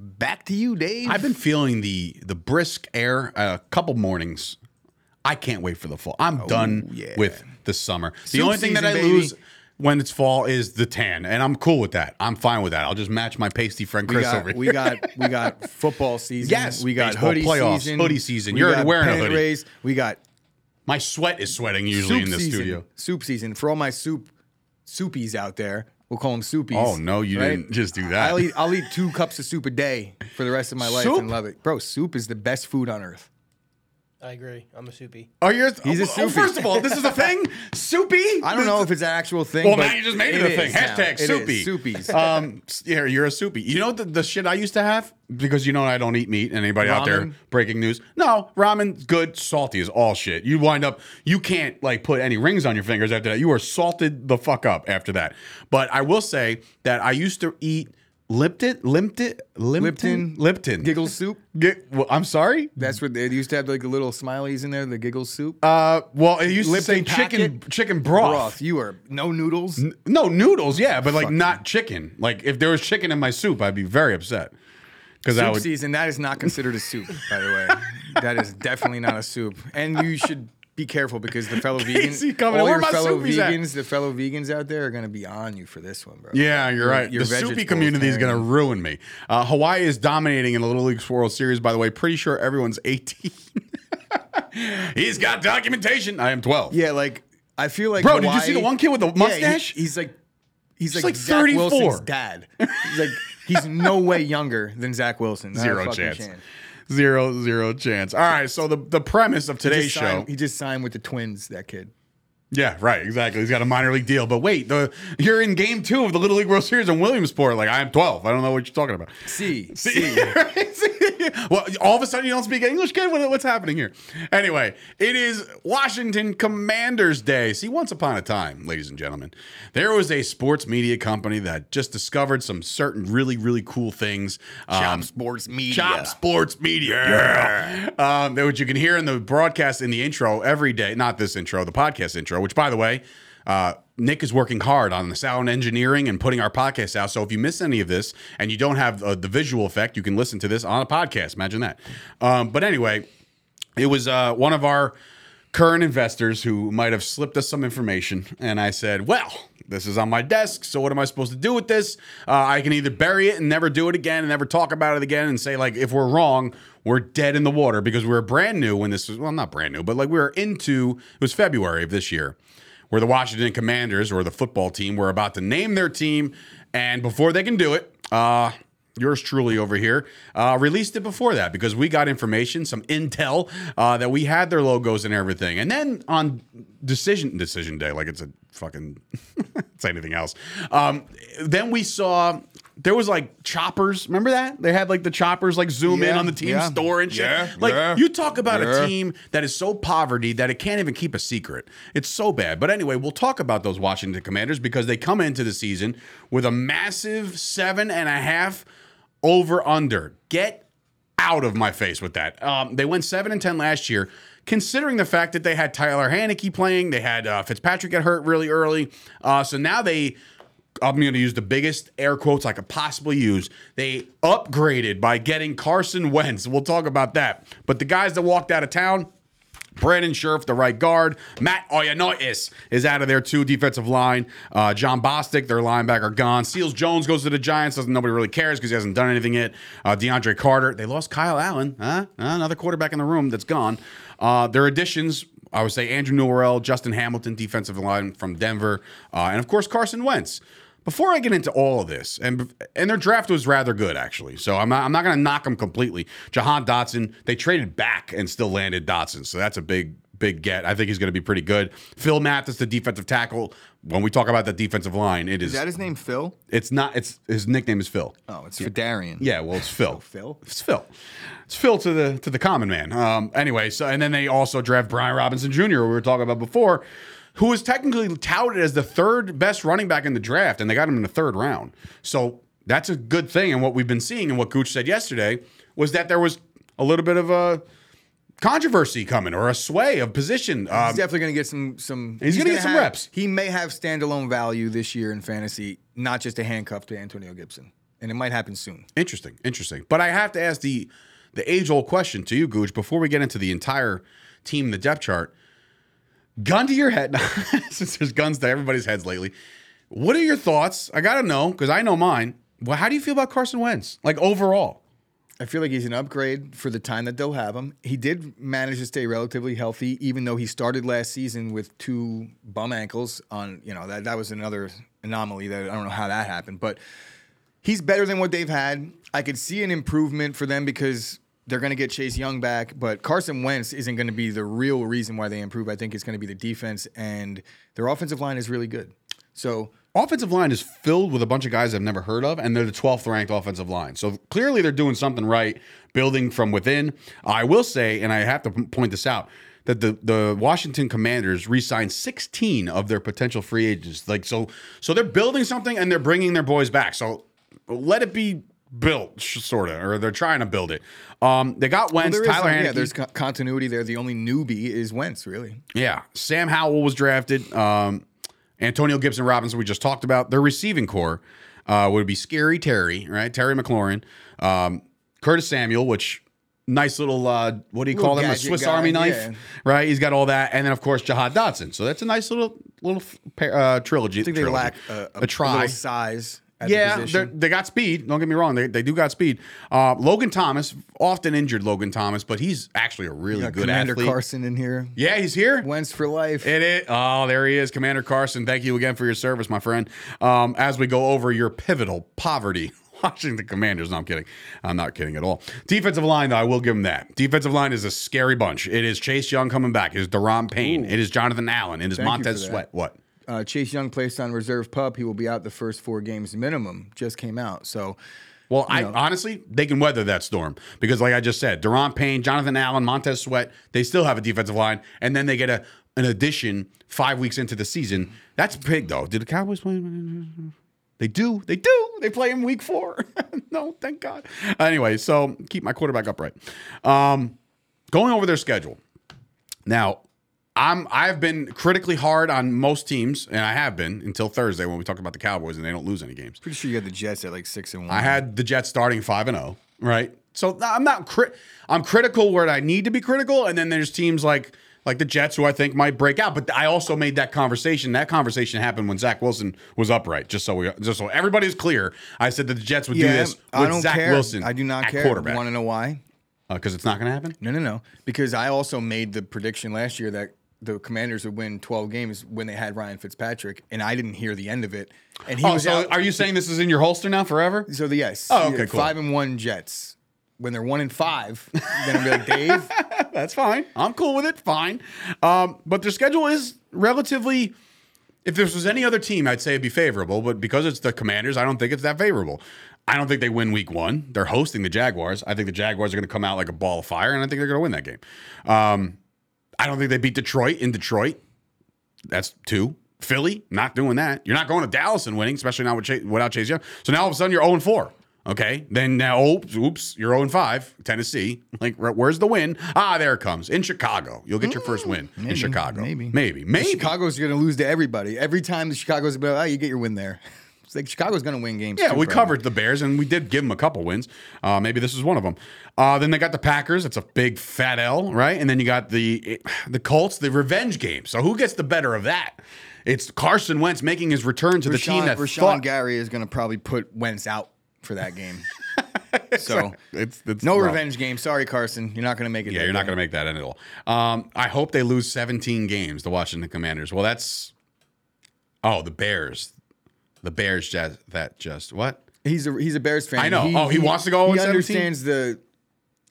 Back to you, Dave. I've been feeling the the brisk air a couple mornings. I can't wait for the fall. I'm oh, done yeah. with the summer. The Soup only thing season, that I baby. lose when it's fall is the tan, and I'm cool with that. I'm fine with that. I'll just match my pasty friend Chris we got, over here. We got we got football season. Yes, we got hoodie playoffs, season. Hoodie season. We You're got wearing a hoodie. Rays. We got my sweat is sweating usually soup in this season. studio. Soup season for all my soup soupies out there. We'll call them soupies. Oh no, you right? didn't just do that. I'll eat, I'll eat two cups of soup a day for the rest of my life soup? and love it, bro. Soup is the best food on earth. I agree. I'm a soupy. Oh, you're th- He's a soupy. Oh, first of all, this is a thing? Soupy? I don't know if it's an actual thing. Well, but now you just made it, it a thing. Hashtag now. soupy. Soupies. Um, yeah, you're a soupy. You know the, the shit I used to have? Because you know I don't eat meat. Anybody ramen? Out there breaking news? No, ramen's good. Salty is all shit. You wind up, you can't like put any rings on your fingers after that. You are salted the fuck up after that. But I will say that I used to eat Lipton, Lipton, Lipton, Lipton, giggle soup. G- well, I'm sorry. That's what they used to have, like the little smileys in there, the giggle soup. Uh, well, it used Lipton to say chicken, chicken broth. broth. You are no noodles. N- no noodles, yeah, but like Fuck not me. chicken. Like if there was chicken in my soup, I'd be very upset. Because I would. Season that is not considered a soup, by the way. That is definitely not a soup, and you should be careful because the fellow vegans, all your fellow vegans, the fellow vegans out there are going to be on you for this one, bro. Yeah, you're right. Your, your the soupy community is going to ruin me. Uh, Hawaii is dominating in the Little League World Series, by the way. Pretty sure everyone's eighteen. He's got documentation. I am twelve. Yeah, like I feel like bro. Hawaii, did you see the one kid with the mustache? Yeah, he, he's like, he's like, like thirty four. Dad. He's like, he's no way younger than Zach Wilson. Not Zero chance. chance. Zero, zero chance. All right, so the, the premise of today's he show... Signed, he just signed with the Twins, that kid. Yeah, right, exactly. He's got a minor league deal. But wait, the you're in game two of the Little League World Series in Williamsport. Like, I'm twelve. I don't know what you're talking about. See. See. Well, all of a sudden you don't speak English, kid? What, what's happening here? Anyway, it is Washington Commanders Day. See, once upon a time, ladies and gentlemen, there was a sports media company that just discovered some certain really, really cool things. Um, Chop Sports Media. Chop Sports Media. Yeah. Um, which you can hear in the broadcast in the intro every day. Not this intro, the podcast intro. Which, by the way, uh, Nick is working hard on the sound engineering and putting our podcast out. So if you miss any of this and you don't have uh, the visual effect, you can listen to this on a podcast. Imagine that. Um, but anyway, it was uh, one of our current investors who might have slipped us some information. And I said, well, this is on my desk. So what am I supposed to do with this? Uh, I can either bury it and never do it again and never talk about it again and say, like, if we're wrong, we're dead in the water because we were brand new when this was, well, not brand new, but like we were into, it was February of this year, where the Washington Commanders or the football team were about to name their team. And before they can do it, uh, yours truly over here, uh, released it before that because we got information, some intel, uh, that we had their logos and everything. And then on decision decision day, like it's a fucking, it's anything else. Um, then we saw, there was like choppers. Remember that? They had like the choppers like zoom yeah, in on the team yeah. store and shit. Yeah, like yeah, you talk about yeah. a team that is so poverty that it can't even keep a secret. It's so bad. But anyway, we'll talk about those Washington Commanders because they come into the season with a massive seven and a half over under. Get out of my face with that. Um, they went seven and ten last year, considering the fact that they had Tyler Haneke playing, they had uh, Fitzpatrick get hurt really early. Uh, so now they, I'm going to use the biggest air quotes I could possibly use. They upgraded by getting Carson Wentz. We'll talk about that. But the guys that walked out of town, Brandon Scherff, the right guard. Matt Ioannidis is out of there, too. Defensive line. Uh, John Bostic, their linebacker, gone. Seals Jones goes to the Giants. Doesn't Nobody really cares because he hasn't done anything yet. Uh, DeAndre Carter. They lost Kyle Allen. Huh? Another quarterback in the room that's gone. Uh, their additions, I would say Andrew Norell, Justin Hamilton, defensive line from Denver. Uh, and, of course, Carson Wentz. Before I get into all of this, and and their draft was rather good, actually, so I'm not, I'm not going to knock them completely. Jahan Dotson, they traded back and still landed Dotson, so that's a big, big get. I think he's going to be pretty good. Phil Mathis, the defensive tackle. When we talk about the defensive line, it is... Is that his name, Phil? It's not. It's His nickname is Phil. Oh, it's yeah. Fidarian. Yeah, well, it's Phil. Oh, Phil? It's Phil. It's Phil to the to the common man. Um. Anyway, so and then they also draft Brian Robinson Junior, who we were talking about before, who was technically touted as the third best running back in the draft, and they got him in the third round. So that's a good thing. And what we've been seeing and what Gooch said yesterday was that there was a little bit of a controversy coming or a sway of position. Um, he's definitely going to get some some. He's, he's going to get some have, reps. He may have standalone value this year in fantasy, not just a handcuff to Antonio Gibson. And it might happen soon. Interesting, interesting. But I have to ask the, the age-old question to you, Gooch, before we get into the entire team, the depth chart. Gun to your head, since there's guns to everybody's heads lately. What are your thoughts? I got to know, because I know mine. Well, how do you feel about Carson Wentz, like overall? I feel like he's an upgrade for the time that they'll have him. He did manage to stay relatively healthy, even though he started last season with two bum ankles on, you know, that, that was another anomaly that I don't know how that happened. But he's better than what they've had. I could see an improvement for them because they're going to get Chase Young back, but Carson Wentz isn't going to be the real reason why they improve. I think it's going to be the defense, and their offensive line is really good. So offensive line is filled with a bunch of guys I've never heard of, and they're the twelfth-ranked offensive line. So clearly they're doing something right, building from within. I will say, and I have to point this out, that the, the Washington Commanders re-signed sixteen of their potential free agents. Like so, so they're building something, and they're bringing their boys back. So let it be built, sort of, or they're trying to build it. Um, they got Wentz, well, Tyler Haneke. Yeah, there's co- continuity there. The only newbie is Wentz, really. Yeah. Sam Howell was drafted. Um, Antonio Gibson Robinson, we just talked about. Their receiving core uh, would be Scary Terry, right? Terry McLaurin. Um, Curtis Samuel, which nice little, uh, what do you call them? A Swiss guy, Army knife, yeah. right? He's got all that. And then, of course, Jahan Dotson. So that's a nice little little uh, trilogy. I think they trilogy. lack a, a, a try. size. Yeah, the they got speed. Don't get me wrong. They they do got speed. Uh, Logan Thomas, often injured Logan Thomas, but he's actually a really good Commander athlete. Commander Carson in here. Yeah, he's here. Wentz for life. It is. Oh, there he is, Commander Carson. Thank you again for your service, my friend. Um, as we go over your pivotal poverty, Washington Commanders. No, I'm kidding. I'm not kidding at all. Defensive line, though, I will give them that. Defensive line is a scary bunch. It is Chase Young coming back. It is Deron Payne. Ooh. It is Jonathan Allen. It is Thank Montez Sweat. What? Uh, Chase Young placed on reserve pup. He will be out the first four games minimum. Just came out. So, well, I know. honestly, they can weather that storm because, like I just said, Deron Payne, Jonathan Allen, Montez Sweat, they still have a defensive line, and then they get a an addition five weeks into the season. That's big, though. Did the Cowboys play him? They do. They do. They play him week four. No, thank God. Anyway, so keep my quarterback upright. Um, going over their schedule. Now, I'm, I've been critically hard on most teams, and I have been until Thursday when we talk about the Cowboys and they don't lose any games. Pretty sure you had the Jets at like six and one. I had the Jets starting five and zero, right? So I'm not crit. I'm critical where I need to be critical, and then there's teams like like the Jets who I think might break out. But I also made that conversation. That conversation happened when Zach Wilson was upright. Just so we, just so everybody's clear, I said that the Jets would yeah, do this with I don't Zach care. Wilson. I do not at care. Quarterback. Want to know why? Because uh, it's not going to happen. No, no, no. Because I also made the prediction last year that the Commanders would win twelve games when they had Ryan Fitzpatrick, and I didn't hear the end of it. And he oh, was so out, are you saying this is in your holster now forever? So the yes. Oh, okay, cool. Five and one Jets. When they're one and five, then I'll be like, Dave, that's fine. I'm cool with it. Fine. Um, but their schedule is relatively. If this was any other team, I'd say it'd be favorable. But because it's the Commanders, I don't think it's that favorable. I don't think they win week one. They're hosting the Jaguars. I think the Jaguars are going to come out like a ball of fire, and I think they're going to win that game. Um, I don't think they beat Detroit in Detroit. That's two. Philly, not doing that. You're not going to Dallas and winning, especially not with Chase, without Chase Young. So now all of a sudden you're oh and four. Okay, then now, oops, oops you're oh and five, Tennessee. Like, where's the win? Ah, there it comes. In Chicago. You'll get your first win maybe, in Chicago. Maybe. Maybe. Maybe. Chicago's going to lose to everybody. Every time the Chicago's about, oh, you get your win there. It's like Chicago's going to win games. Yeah, we covered them. The Bears, and we did give them a couple wins. Uh, maybe this is one of them. Uh, then they got the Packers. That's a big fat L, right? And then you got the the Colts, the revenge game. So who gets the better of that? It's Carson Wentz making his return to Rashawn, the team that Rashawn thought- Gary is going to probably put Wentz out for that game. So it's, it's no rough. Revenge game. Sorry, Carson. You're not going to make it. Yeah, you're not going to make that at all. Um, I hope they lose seventeen games to Washington Commanders. Well, that's oh, the Bears. The Bears just that just what? He's a he's a Bears fan. I know. He, oh, he, he wants to go on seventeen. He understands the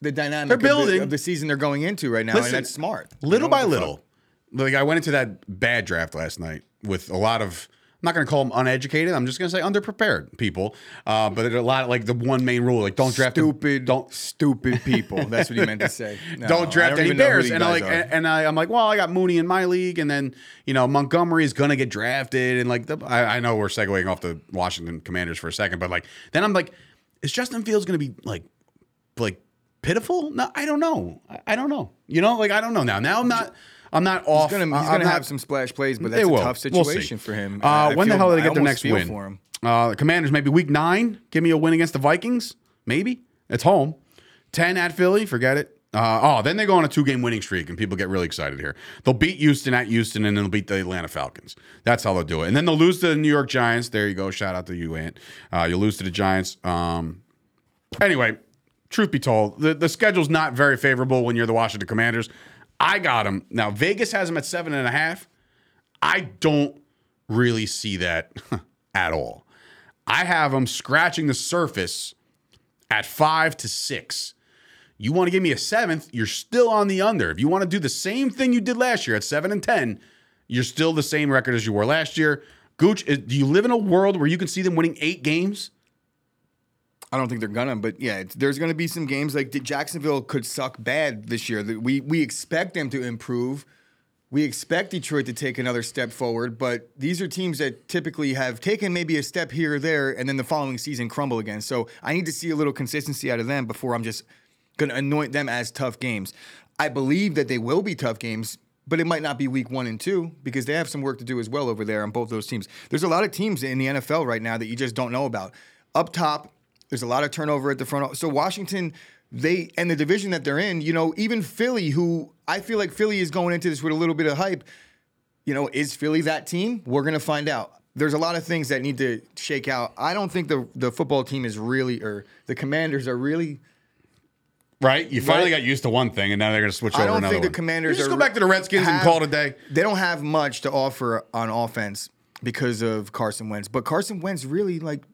the dynamic of the, of the season they're going into right now. Listen, and that's smart. Little by little. Like I went into that bad draft last night with a lot of I'm not going to call them uneducated. I'm just going to say underprepared people. Uh, but there's a lot of, like the one main rule, like don't draft stupid, don't stupid people. That's what he meant to say. No, don't draft don't any Bears. And I like, and, and I, I'm like, well, I got Mooney in my league, and then you know Montgomery is going to get drafted, and like the, I, I know we're segueing off the Washington Commanders for a second, but like then I'm like, is Justin Fields going to be like, like pitiful? No, I don't know. I, I don't know. You know, like I don't know now. Now I'm not. I'm not off. He's going to have some splash plays, but that's a tough situation for him. Uh, when the hell do they get their next win? Uh, the Commanders, maybe week nine. Give me a win against the Vikings. Maybe. It's home. ten at Philly. Forget it. Uh, oh, then they go on a two-game winning streak, and people get really excited here. They'll beat Houston at Houston, and then they'll beat the Atlanta Falcons. That's how they'll do it. And then they'll lose to the New York Giants. There you go. Shout out to you, Ant. Uh, you'll lose to the Giants. Um, anyway, truth be told, the, the schedule's not very favorable when you're the Washington Commanders. I got him. Now, Vegas has him at seven and a half. I don't really see that at all. I have him scratching the surface at five to six. You want to give me a seventh, you're still on the under. If you want to do the same thing you did last year at seven and ten, you're still the same record as you were last year. Gooch, do you live in a world where you can see them winning eight games? I don't think they're gonna, but yeah, it's, there's gonna be some games like Jacksonville could suck bad this year. We we expect them to improve. We expect Detroit to take another step forward, but these are teams that typically have taken maybe a step here or there, and then the following season crumble again. So I need to see a little consistency out of them before I'm just gonna anoint them as tough games. I believe that they will be tough games, but it might not be week one and two because they have some work to do as well over there on both those teams. There's a lot of teams in the N F L right now that you just don't know about. Up top, there's a lot of turnover at the front. So Washington, they and the division that they're in, you know, even Philly, who I feel like Philly is going into this with a little bit of hype. You know, is Philly that team? We're going to find out. There's a lot of things that need to shake out. I don't think the, the football team is really, or the Commanders are really. Right? You finally right? got used to one thing, and now they're going to switch over another one. I don't think the Commanders just are. Just go back to the Redskins have, and call it a day. They don't have much to offer on offense because of Carson Wentz. But Carson Wentz really, like,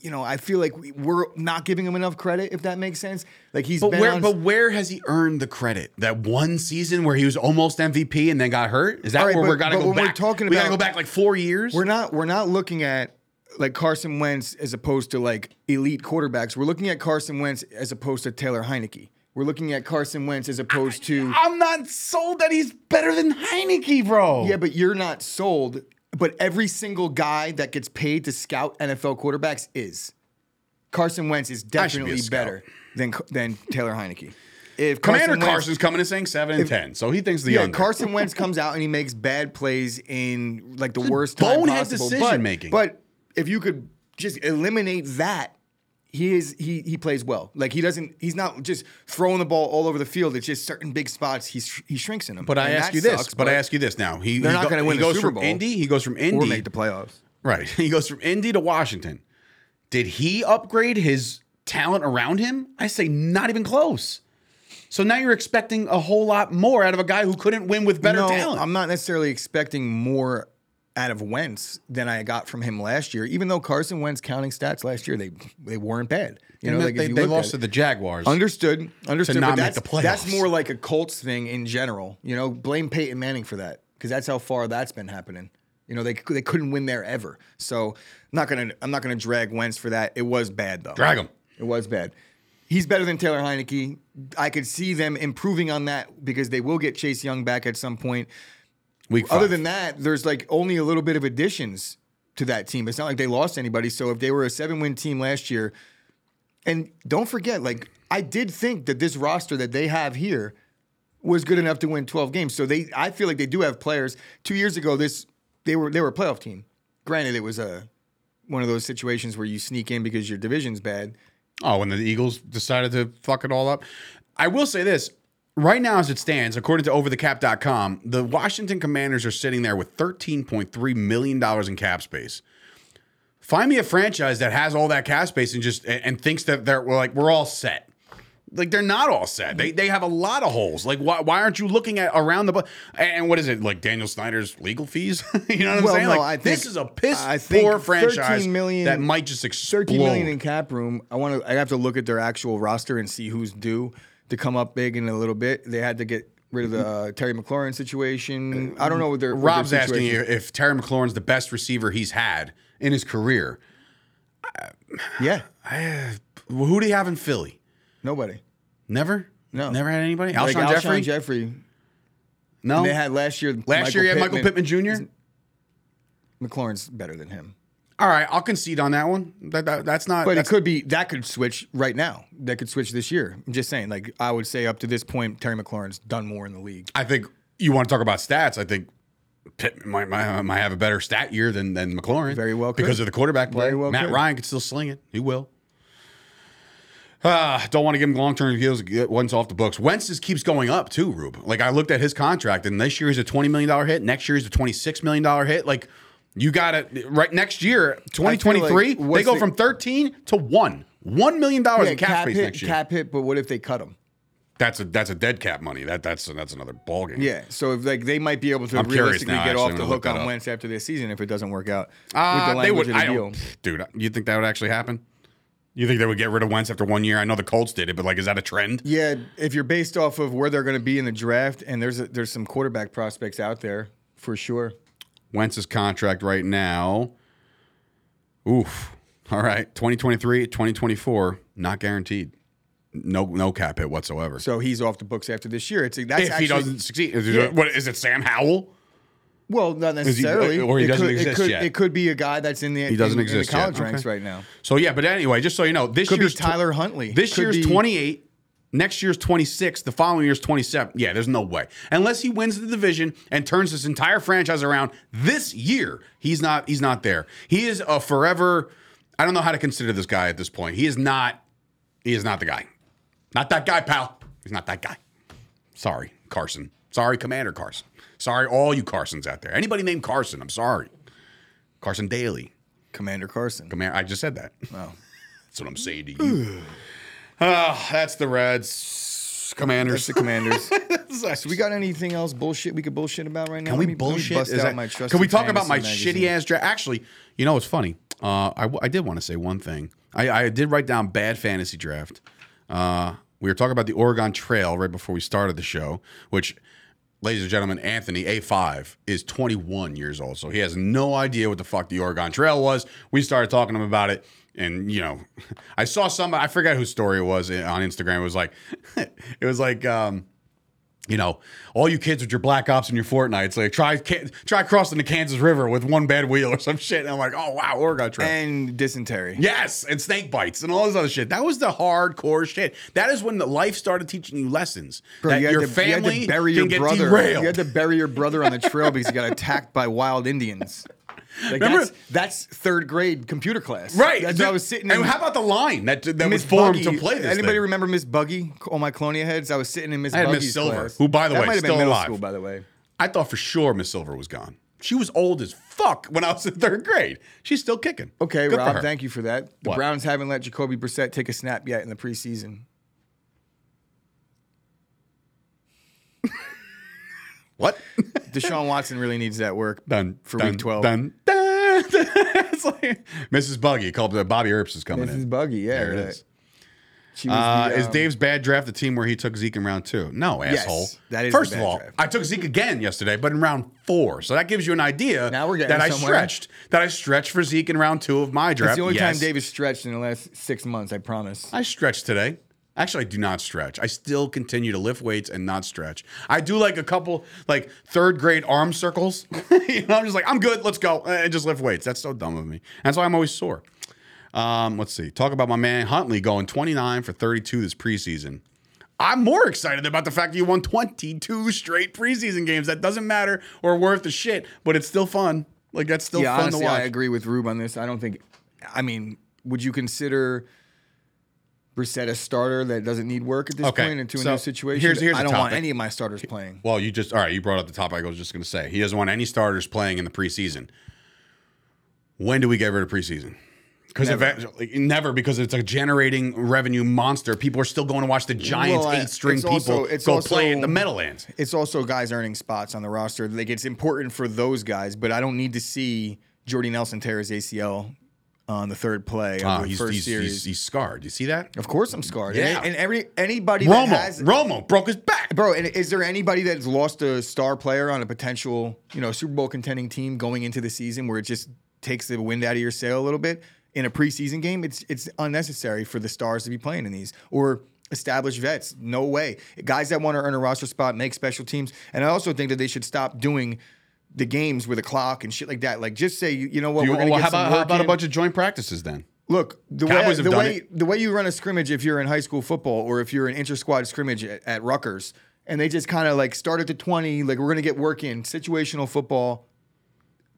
you know, I feel like we're not giving him enough credit, if that makes sense. Like he's but been where, on... but where has he earned the credit? That one season where he was almost M V P and then got hurt? Is that right, where but, we're gotta go back? We're talking about, we gotta go back like four years. We're not we're not looking at like Carson Wentz as opposed to like elite quarterbacks. We're looking at Carson Wentz as opposed to Taylor Heineke. We're looking at Carson Wentz as opposed I, to I'm not sold that he's better than Heineke, bro. Yeah, but you're not sold. But every single guy that gets paid to scout N F L quarterbacks is. Carson Wentz is definitely be better than than Taylor Heineke. If Carson Commander Wentz, Carson's coming and saying seven and if, ten, so he thinks the yeah, under. Carson Wentz comes out and he makes bad plays in like the it's worst time possible. Decision but, making. But if you could just eliminate that, he is he he plays well. Like he doesn't he's not just throwing the ball all over the field. It's just certain big spots he sh- he shrinks in them. But and I ask you this. Sucks, but, but I ask you this now. He, they're he not going to win the Super Bowl. Indy, he goes from Indy or make the playoffs. Right. He goes from Indy to Washington. Did he upgrade his talent around him? I say not even close. So now you're expecting a whole lot more out of a guy who couldn't win with better no, talent. I'm not necessarily expecting more out of Wentz than I got from him last year, even though Carson Wentz counting stats last year, they they weren't bad. You and know, like they, you they lost to the Jaguars. Understood. Understood. To not make the playoffs. That's more like a Colts thing in general. You know, blame Peyton Manning for that because that's how far that's been happening. You know, they they couldn't win there ever. So I'm not gonna I'm not gonna drag Wentz for that. It was bad though. Drag him. It was bad. He's better than Taylor Heineke. I could see them improving on that because they will get Chase Young back at some point. Week five. Other than that, there's like only a little bit of additions to that team. It's not like they lost anybody. So if they were a seven-win team last year, and don't forget, like I did think that this roster that they have here was good enough to win twelve games. So they, I feel like they do have players. Two years ago, this they were they were a playoff team. Granted, it was a one of those situations where you sneak in because your division's bad. Oh, when the Eagles decided to fuck it all up. I will say this. Right now, as it stands, according to over the cap dot com, the Washington Commanders are sitting there with thirteen point three million dollars in cap space. Find me a franchise that has all that cap space and just and, and thinks that they're we're like we're all set. Like they're not all set. They they have a lot of holes. Like why why aren't you looking at around the bu- and what is it like Daniel Snyder's legal fees? You know what I'm well, saying? No, like I think, this is a piss I think poor franchise million, that might just explode. thirteen million in cap room. I want to. I have to look at their actual roster and see who's due to come up big in a little bit. They had to get rid of the uh, Terry McLaurin situation. I don't know what their Rob's what their asking you if Terry McLaurin's the best receiver he's had in his career. Uh, yeah. I, who do you have in Philly? Nobody. Never? No. Never had anybody? Alshon like Jeffrey? Jeffrey. No. And they had last year. Last Michael year, you had Michael Pittman Junior McLaurin's better than him. All right, I'll concede on that one. That, that that's not. But that's, it could be that could switch right now. That could switch this year. I'm just saying. Like I would say, up to this point, Terry McLaurin's done more in the league. I think you want to talk about stats. I think Pitt might might, might have a better stat year than than McLaurin. Very well, because could. of the quarterback play. Very well Matt could. Ryan could still sling it. He will. Uh, don't want to give him long-term deals. Get Wentz off the books. Wentz just keeps going up too, Rube. Like I looked at his contract, and this year he's a twenty million dollars hit. Next year he's a twenty-six million dollars hit. Like. You got it right next year, twenty twenty-three, like they go the, from thirteen to one. one million dollars yeah, in cap, cap space hit, next year. Cap hit, but what if they cut him? That's a that's a dead cap money. That that's that's another ballgame. Yeah, so if like they might be able to I'm realistically now, get off the hook on Wentz after this season if it doesn't work out. Uh, with the they would, of the I deal. Don't, dude, you think that would actually happen? You think they would get rid of Wentz after one year? I know the Colts did it, but like, is that a trend? Yeah, if you're based off of where they're going to be in the draft, and there's a, there's some quarterback prospects out there for sure. Wentz's contract right now, oof, all right, twenty twenty-three, twenty twenty-four, not guaranteed. No no cap hit whatsoever. So he's off the books after this year. It's that's If actually, he doesn't succeed. Is, yeah. what, is it Sam Howell? Well, not necessarily. He, or he it doesn't could, exist it could, yet. It could be a guy that's in the, he doesn't in, exist in the college yet. ranks okay. right now. So, yeah, but anyway, just so you know, this could year's be Tyler tw- Huntley. This could year's be- twenty-eight. Next year's twenty-six, the following year's twenty-seven. Yeah, there's no way. Unless he wins the division and turns this entire franchise around this year, he's not he's not there. He is a forever, I don't know how to consider this guy at this point. He is not he is not the guy. Not that guy, pal. He's not that guy. Sorry, Carson. Sorry, Commander Carson. Sorry, all you Carsons out there. Anybody named Carson, I'm sorry. Carson Daly. Commander Carson. Command- I just said that. Wow. That's what I'm saying to you. Oh, that's the Reds. Commanders. That's the Commanders. So we got anything else bullshit we could bullshit about right now? Can we me, bullshit? That, my can we talk about my shitty-ass draft? Actually, you know, it's funny. Uh, I, w- I did want to say one thing. I, I did write down bad fantasy draft. Uh, we were talking about the Oregon Trail right before we started the show, which, ladies and gentlemen, Anthony, A five, is twenty-one years old. So he has no idea what the fuck the Oregon Trail was. We started talking to him about it. And, you know, I saw somebody, I forgot whose story it was on Instagram. It was like, it was like, um, you know, all you kids with your Black Ops and your Fortnites, like try try crossing the Kansas River with one bad wheel or some shit. And I'm like, oh, wow, Oregon Trail. And dysentery. Yes, and snake bites and all this other shit. That was the hardcore shit. That is when the life started teaching you lessons. Bro, that you your to, family you had to bury your brother. Derailed. You had to bury your brother on the trail because he got attacked by wild Indians. Like that's, that's third grade computer class. Right. That's the, I was sitting in, and how about the line that, that was formed Buggy, to play this Anybody thing? Remember Miss Buggy on my Colonia heads? I was sitting in Miss I had Buggy's Miss Silver, class. Who, by the that way, might have still been middle alive. School, by the way. I thought for sure Miss Silver was gone. She was old as fuck when I was in third grade. She's still kicking. Okay, Good Rob, thank you for that. The what? Browns haven't let Jacoby Brissett take a snap yet in the preseason. What? Deshaun Watson really needs that work done for dun, week twelve. Dun, dun, dun. It's like Missus Buggy called the Bobby Earps is coming Missus in. Missus Buggy, yeah, there it right. is. She was uh, the, um, is Dave's bad draft the team where he took Zeke in round two? No, asshole. Yes, that is First of all, draft. I took Zeke again yesterday, but in round four. So that gives you an idea now we're that somewhere. I stretched. That I stretched for Zeke in round two of my draft. It's the only yes. time Dave has stretched in the last six months, I promise. I stretched today. Actually, I do not stretch. I still continue to lift weights and not stretch. I do like a couple, like third grade arm circles. You know, I'm just like, I'm good. Let's go. And just lift weights. That's so dumb of me. That's why I'm always sore. Um, let's see. Talk about my man Huntley going twenty-nine for thirty-two this preseason. I'm more excited about the fact that you won twenty-two straight preseason games. That doesn't matter or worth the shit, but it's still fun. Like, that's still yeah, fun honestly, to watch. I agree with Rube on this. I don't think, I mean, would you consider Brissett a starter that doesn't need work at this okay. point into so a new situation? Here's, here's I don't want any of my starters playing. Well, you just, all right, you brought up the topic I was just going to say. He doesn't want any starters playing in the preseason. When do we get rid of preseason? Because never. never, because it's a generating revenue monster. People are still going to watch the Giants' well, eight-string people also, go also, play in the Meadowlands. It's also guys earning spots on the roster. Like, it's important for those guys, but I don't need to see Jordy Nelson tear his A C L on the third play of uh, the he's, first he's, series. He's, he's scarred. You see that? Of course I'm scarred. Yeah. And, and every anybody Romo, that has... Romo broke his back. Bro, and is there anybody that's lost a star player on a potential, you know, Super Bowl contending team going into the season where it just takes the wind out of your sail a little bit? In a preseason game, it's it's unnecessary for the stars to be playing in these. Or established vets. No way. Guys that want to earn a roster spot, make special teams. And I also think that they should stop doing the games with a clock and shit like that. Like, just say, you, you know what, you, we're going to well, get some about, work How about in. a bunch of joint practices then? Look, the Cowboys way, have the, done way it. the way you run a scrimmage if you're in high school football or if you're an inter-squad scrimmage at, at Rutgers, and they just kind of like start at the twenty, like we're going to get work in, situational football.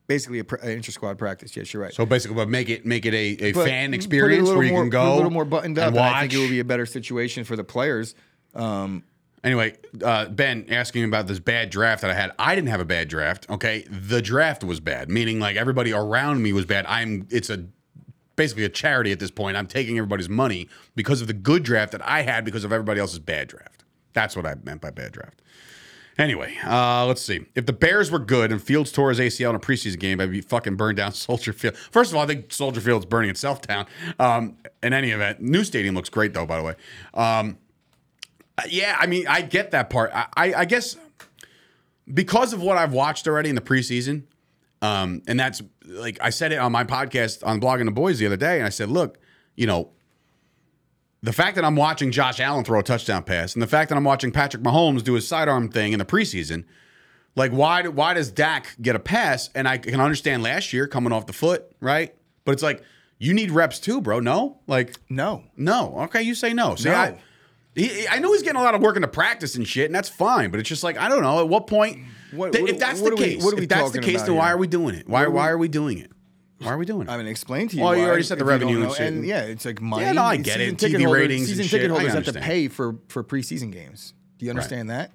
Basically, an inter-squad practice. Yes, you're right. So basically, but make it make it a, a fan experience a where you more, can go. Put a little more buttoned up. And watch. And I think it would be a better situation for the players. Um, anyway, uh, Ben asking about this bad draft that I had. I didn't have a bad draft. Okay, the draft was bad, meaning like everybody around me was bad. I'm. It's a basically a charity at this point. I'm taking everybody's money because of the good draft that I had because of everybody else's bad draft. That's what I meant by bad draft. Anyway, uh, let's see. If the Bears were good and Fields tore his A C L in a preseason game, I'd be fucking burned down Soldier Field. First of all, I think Soldier Field's burning itself down. Um, in any event, new stadium looks great, though, by the way. Um, yeah, I mean, I get that part. I, I, I guess because of what I've watched already in the preseason, um, and that's, like, I said it on my podcast on Blogging the Boys the other day, and I said, look, you know, the fact that I'm watching Josh Allen throw a touchdown pass and the fact that I'm watching Patrick Mahomes do his sidearm thing in the preseason, like, why do, why does Dak get a pass? And I can understand last year coming off the foot, right? But it's like, you need reps too, bro. No? Like, no. No. Okay, you say no. So no. I, he, I know he's getting a lot of work into practice and shit, and that's fine. But it's just like, I don't know. At what point, what, th- what, if that's what the case, we, what if that's the case, then here? why are we doing it? Why, why are we doing it? Why are we doing it? I mean, explain to you. Well, why, you already said the revenue and shit. And yeah, it's like money. Yeah, no, I get it. T V holder, ratings and shit. Season ticket holders have to pay for, for preseason games. Do you understand right. that?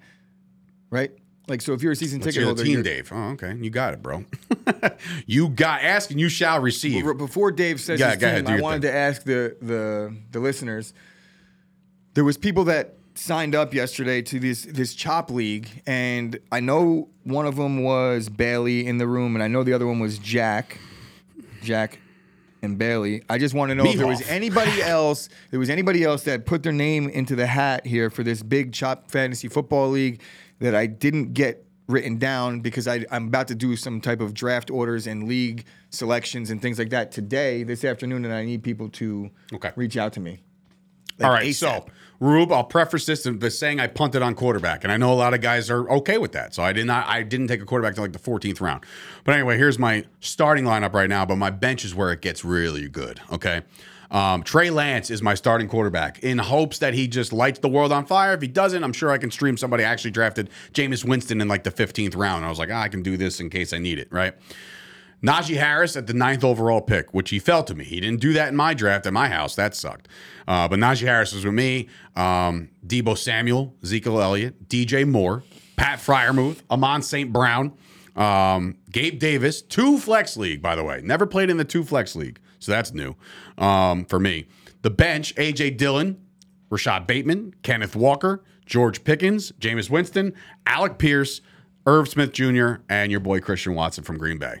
Right? Like, so if you're a season Let's ticket holder. Team Dave. Oh, okay. You got it, bro. You got ask and you shall receive. Before Dave says yeah, his team, ahead, I wanted thing. to ask the, the the listeners. There was people that signed up yesterday to this this Chop League, and I know one of them was Bailey in the room, and I know the other one was Jack. Jack and Bailey. I just want to know Meat if there off. was anybody else. There was anybody else that put their name into the hat here for this big Chop Fantasy Football League that I didn't get written down because I, I'm about to do some type of draft orders and league selections and things like that today, this afternoon, and I need people to okay. reach out to me. Like All right, ASAP. So Rube, I'll preface this by saying I punted on quarterback, and I know a lot of guys are okay with that. So I did not, I didn't take a quarterback until like the fourteenth round. But anyway, here's my starting lineup right now. But my bench is where it gets really good. Okay, um, Trey Lance is my starting quarterback in hopes that he just lights the world on fire. If he doesn't, I'm sure I can stream somebody. I actually drafted Jameis Winston in like the fifteenth round. And I was like, ah, I can do this in case I need it, right? Najee Harris at the ninth overall pick, which he fell to me. He didn't do that in my draft at my house. That sucked. Uh, but Najee Harris was with me. Um, Debo Samuel, Ezekiel Elliott, D J Moore, Pat Freyer Muth, Amon Saint Brown, um, Gabe Davis, two flex league, by the way. Never played in the two flex league, so that's new um, for me. The bench, A J Dillon, Rashad Bateman, Kenneth Walker, George Pickens, Jameis Winston, Alec Pierce, Irv Smith Junior, and your boy Christian Watson from Green Bay.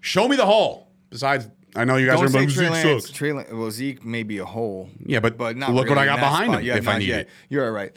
Show me the hole. Besides, I know you guys don't are about Trey Lance. Trey Lance. Well, Zeke may be a hole. Yeah, but, but not look really what I got behind spot. him yeah, if I need yet. it. You're right.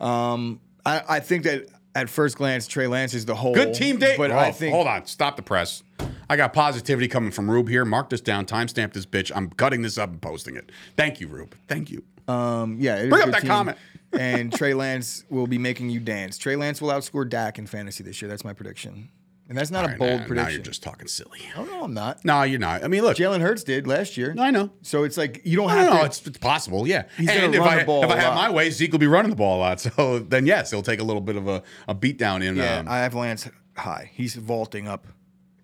Um, I, I think that at first glance, Trey Lance is the hole. Good team date. But oh, I think hold on. Stop the press. I got positivity coming from Rube here. Mark this down. Timestamp this bitch. I'm cutting this up and posting it. Thank you, Rube. Thank you. Um, yeah, it bring is up that team. comment. And Trey Lance will be making you dance. Trey Lance will outscore Dak in fantasy this year. That's my prediction. And that's not right, a bold now, prediction. Now you're just talking silly. Oh, no, I'm not. No, you're not. I mean, look. Jalen Hurts did last year. No, I know. So it's like you don't have no, to. No, it's, it's possible, yeah. He's and if run I, the ball if I have my way, Zeke will be running the ball a lot. So then, yes, he'll take a little bit of a, a beatdown in. Yeah, um, I have Lance high. He's vaulting up.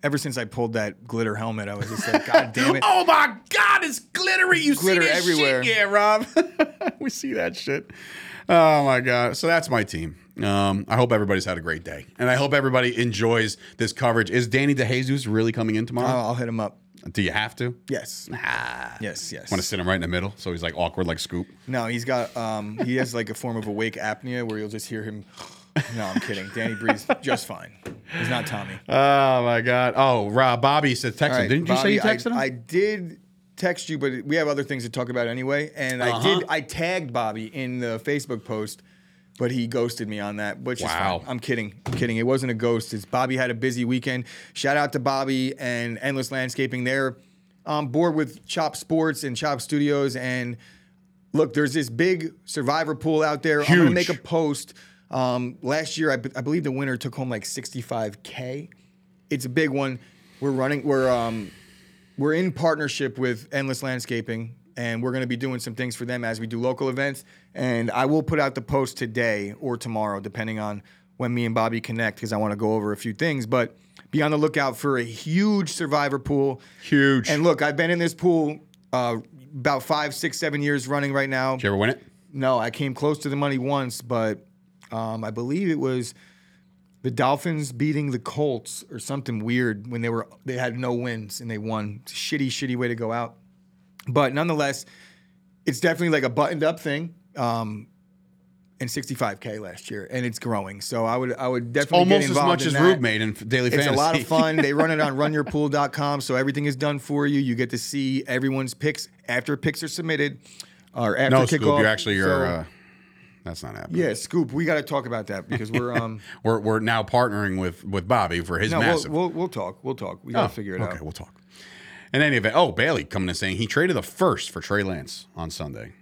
Ever since I pulled that glitter helmet, I was just like, God damn it. Oh, my God, it's glittery. You glitter see this everywhere. Shit? Yeah, Rob. We see that shit. Oh, my God. So that's my team. Um, I hope everybody's had a great day. And I hope everybody enjoys this coverage. Is Danny DeJesus really coming in tomorrow? Oh, I'll hit him up. Do you have to? Yes. Ah. Yes, yes. Want to sit him right in the middle so he's like awkward like Scoop? No, he's got um, – he has like a form of awake apnea where you'll just hear him – No, I'm kidding. Danny breathes just fine. He's not Tommy. Oh, my God. Oh, Rob, Bobby said text him. Right, Didn't Bobby, you say you texted I, him? I did text you, but we have other things to talk about anyway. And uh-huh. I did. I tagged Bobby in the Facebook post, but he ghosted me on that. Which wow. is fine. I'm kidding. I'm kidding. It wasn't a ghost. It's Bobby had a busy weekend. Shout out to Bobby and Endless Landscaping. They're on board with Chop Sports and Chop Studios. And look, there's this big survivor pool out there. Huge. I'm going to make a post. Um, last year, I, b- I believe the winner took home like sixty-five K. It's a big one. We're running. We're um, we're in partnership with Endless Landscaping, and we're going to be doing some things for them as we do local events. And I will put out the post today or tomorrow, depending on when me and Bobby connect, because I want to go over a few things. But be on the lookout for a huge survivor pool. Huge. And look, I've been in this pool uh, about five, six, seven years running right now. Did you ever win it? No, I came close to the money once, but. Um, I believe it was the Dolphins beating the Colts or something weird when they were they had no wins and they won. Shitty, shitty way to go out. But nonetheless, it's definitely like a buttoned up thing. Um, and sixty-five K last year, and it's growing. So I would I would definitely get involved in that. Almost as much as Rube made in Daily Fantasy. It's a lot of fun. They run it on run your pool dot com, so everything is done for you. You get to see everyone's picks after picks are submitted or after no, kickoff. Scoop, you're actually your. So, uh, That's not happening. Yeah, Scoop, we got to talk about that because we're um we're we're now partnering with, with Bobby for his no, massive. We'll, we'll we'll talk. We'll talk. We got to oh, figure it okay, out. Okay, we'll talk. In any event, oh, Bailey coming and saying he traded the first for Trey Lance on Sunday.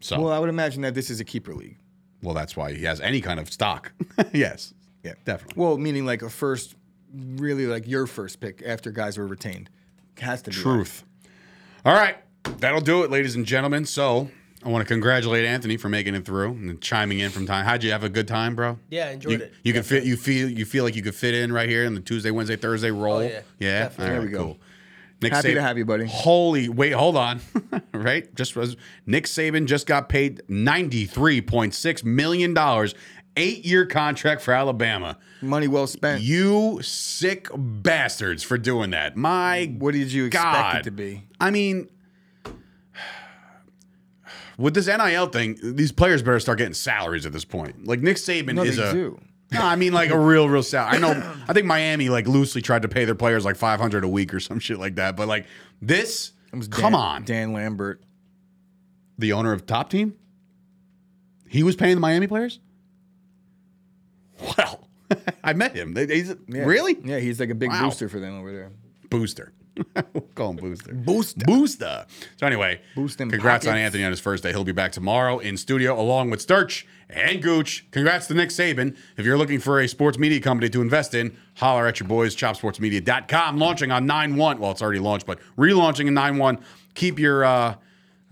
So well, I would imagine that this is a keeper league. Well, that's why he has any kind of stock. Yes. Yeah, definitely. Well, meaning like a first, really like your first pick after guys were retained. It has to be truth. Right. All right, that'll do it, ladies and gentlemen. So. I want to congratulate Anthony for making it through and chiming in from time. How'd you have a good time, bro? Yeah, I enjoyed you, it. You definitely. Can fit. You feel. You feel like you could fit in right here in the Tuesday, Wednesday, Thursday roll. Oh, yeah, yeah? All right, there we go. Cool. Nick Happy Saban, to have you, buddy. Holy wait, hold on. Right, just was Nick Saban just got paid ninety-three point six million dollars, eight-year contract for Alabama. Money well spent. You sick bastards for doing that. My what did you God. expect it to be? I mean. With this N I L thing, these players better start getting salaries at this point. Like Nick Saban no, is they a, do. no, I mean like a real, real salary. I know, I think Miami like loosely tried to pay their players like five hundred a week or some shit like that. But like this, Dan, come on, Dan Lambert, the owner of Top Team, he was paying the Miami players. Well, I met him. He's, yeah. Really? Yeah, he's like a big wow. booster for them over there. Booster. We'll call him Booster. Booster. Booster. So anyway, Boosting congrats pockets. on Anthony on his first day. He'll be back tomorrow in studio along with Sturch and Gooch. Congrats to Nick Saban. If you're looking for a sports media company to invest in, holler at your boys, chop sports media dot com. Launching on nine one. Well, it's already launched, but relaunching in nine one. Keep your, uh,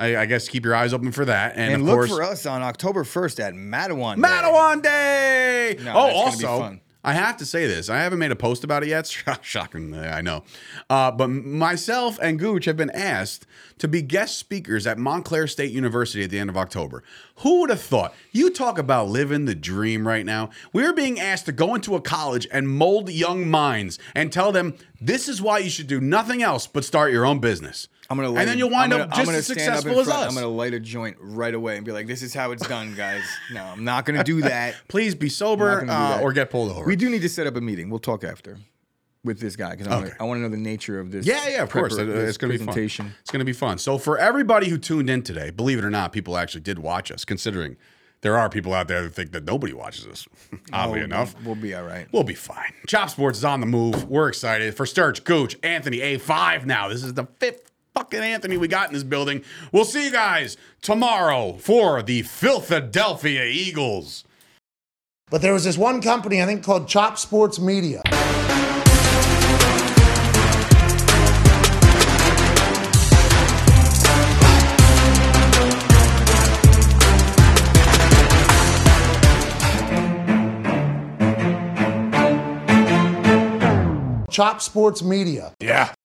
I, I guess, keep your eyes open for that. And, and of look course, for us on October first at Mattawan Day. Mattawan Day! No, oh, also... I have to say this. I haven't made a post about it yet. Shocking, I know. Uh, but myself and Gooch have been asked to be guest speakers at Montclair State University at the end of October. Who would have thought? You talk about living the dream right now. We're being asked to go into a college and mold young minds and tell them This is why you should do nothing else but start your own business. I'm gonna light and then you'll wind gonna, up just as successful as us. I'm going to light a joint right away and be like, this is how it's done, guys. No, I'm not going to do that. Please be sober uh, or get pulled over. We do need to set up a meeting. We'll talk after with this guy because okay. I want to know the nature of this. Yeah, yeah, of course. It, it's going to be fun. It's going to be fun. So for everybody who tuned in today, believe it or not, people actually did watch us, considering there are people out there that think that nobody watches us, oddly oh, enough. We'll be all right. We'll be fine. Chop Sports is on the move. We're excited. For Sturge, Gooch, Anthony, A five now. This is the fifth fucking Anthony we got in this building. We'll see you guys tomorrow for the Philadelphia Eagles. But there was this one company, I think, called Chop Sports Media. Chop Sports Media. Yeah.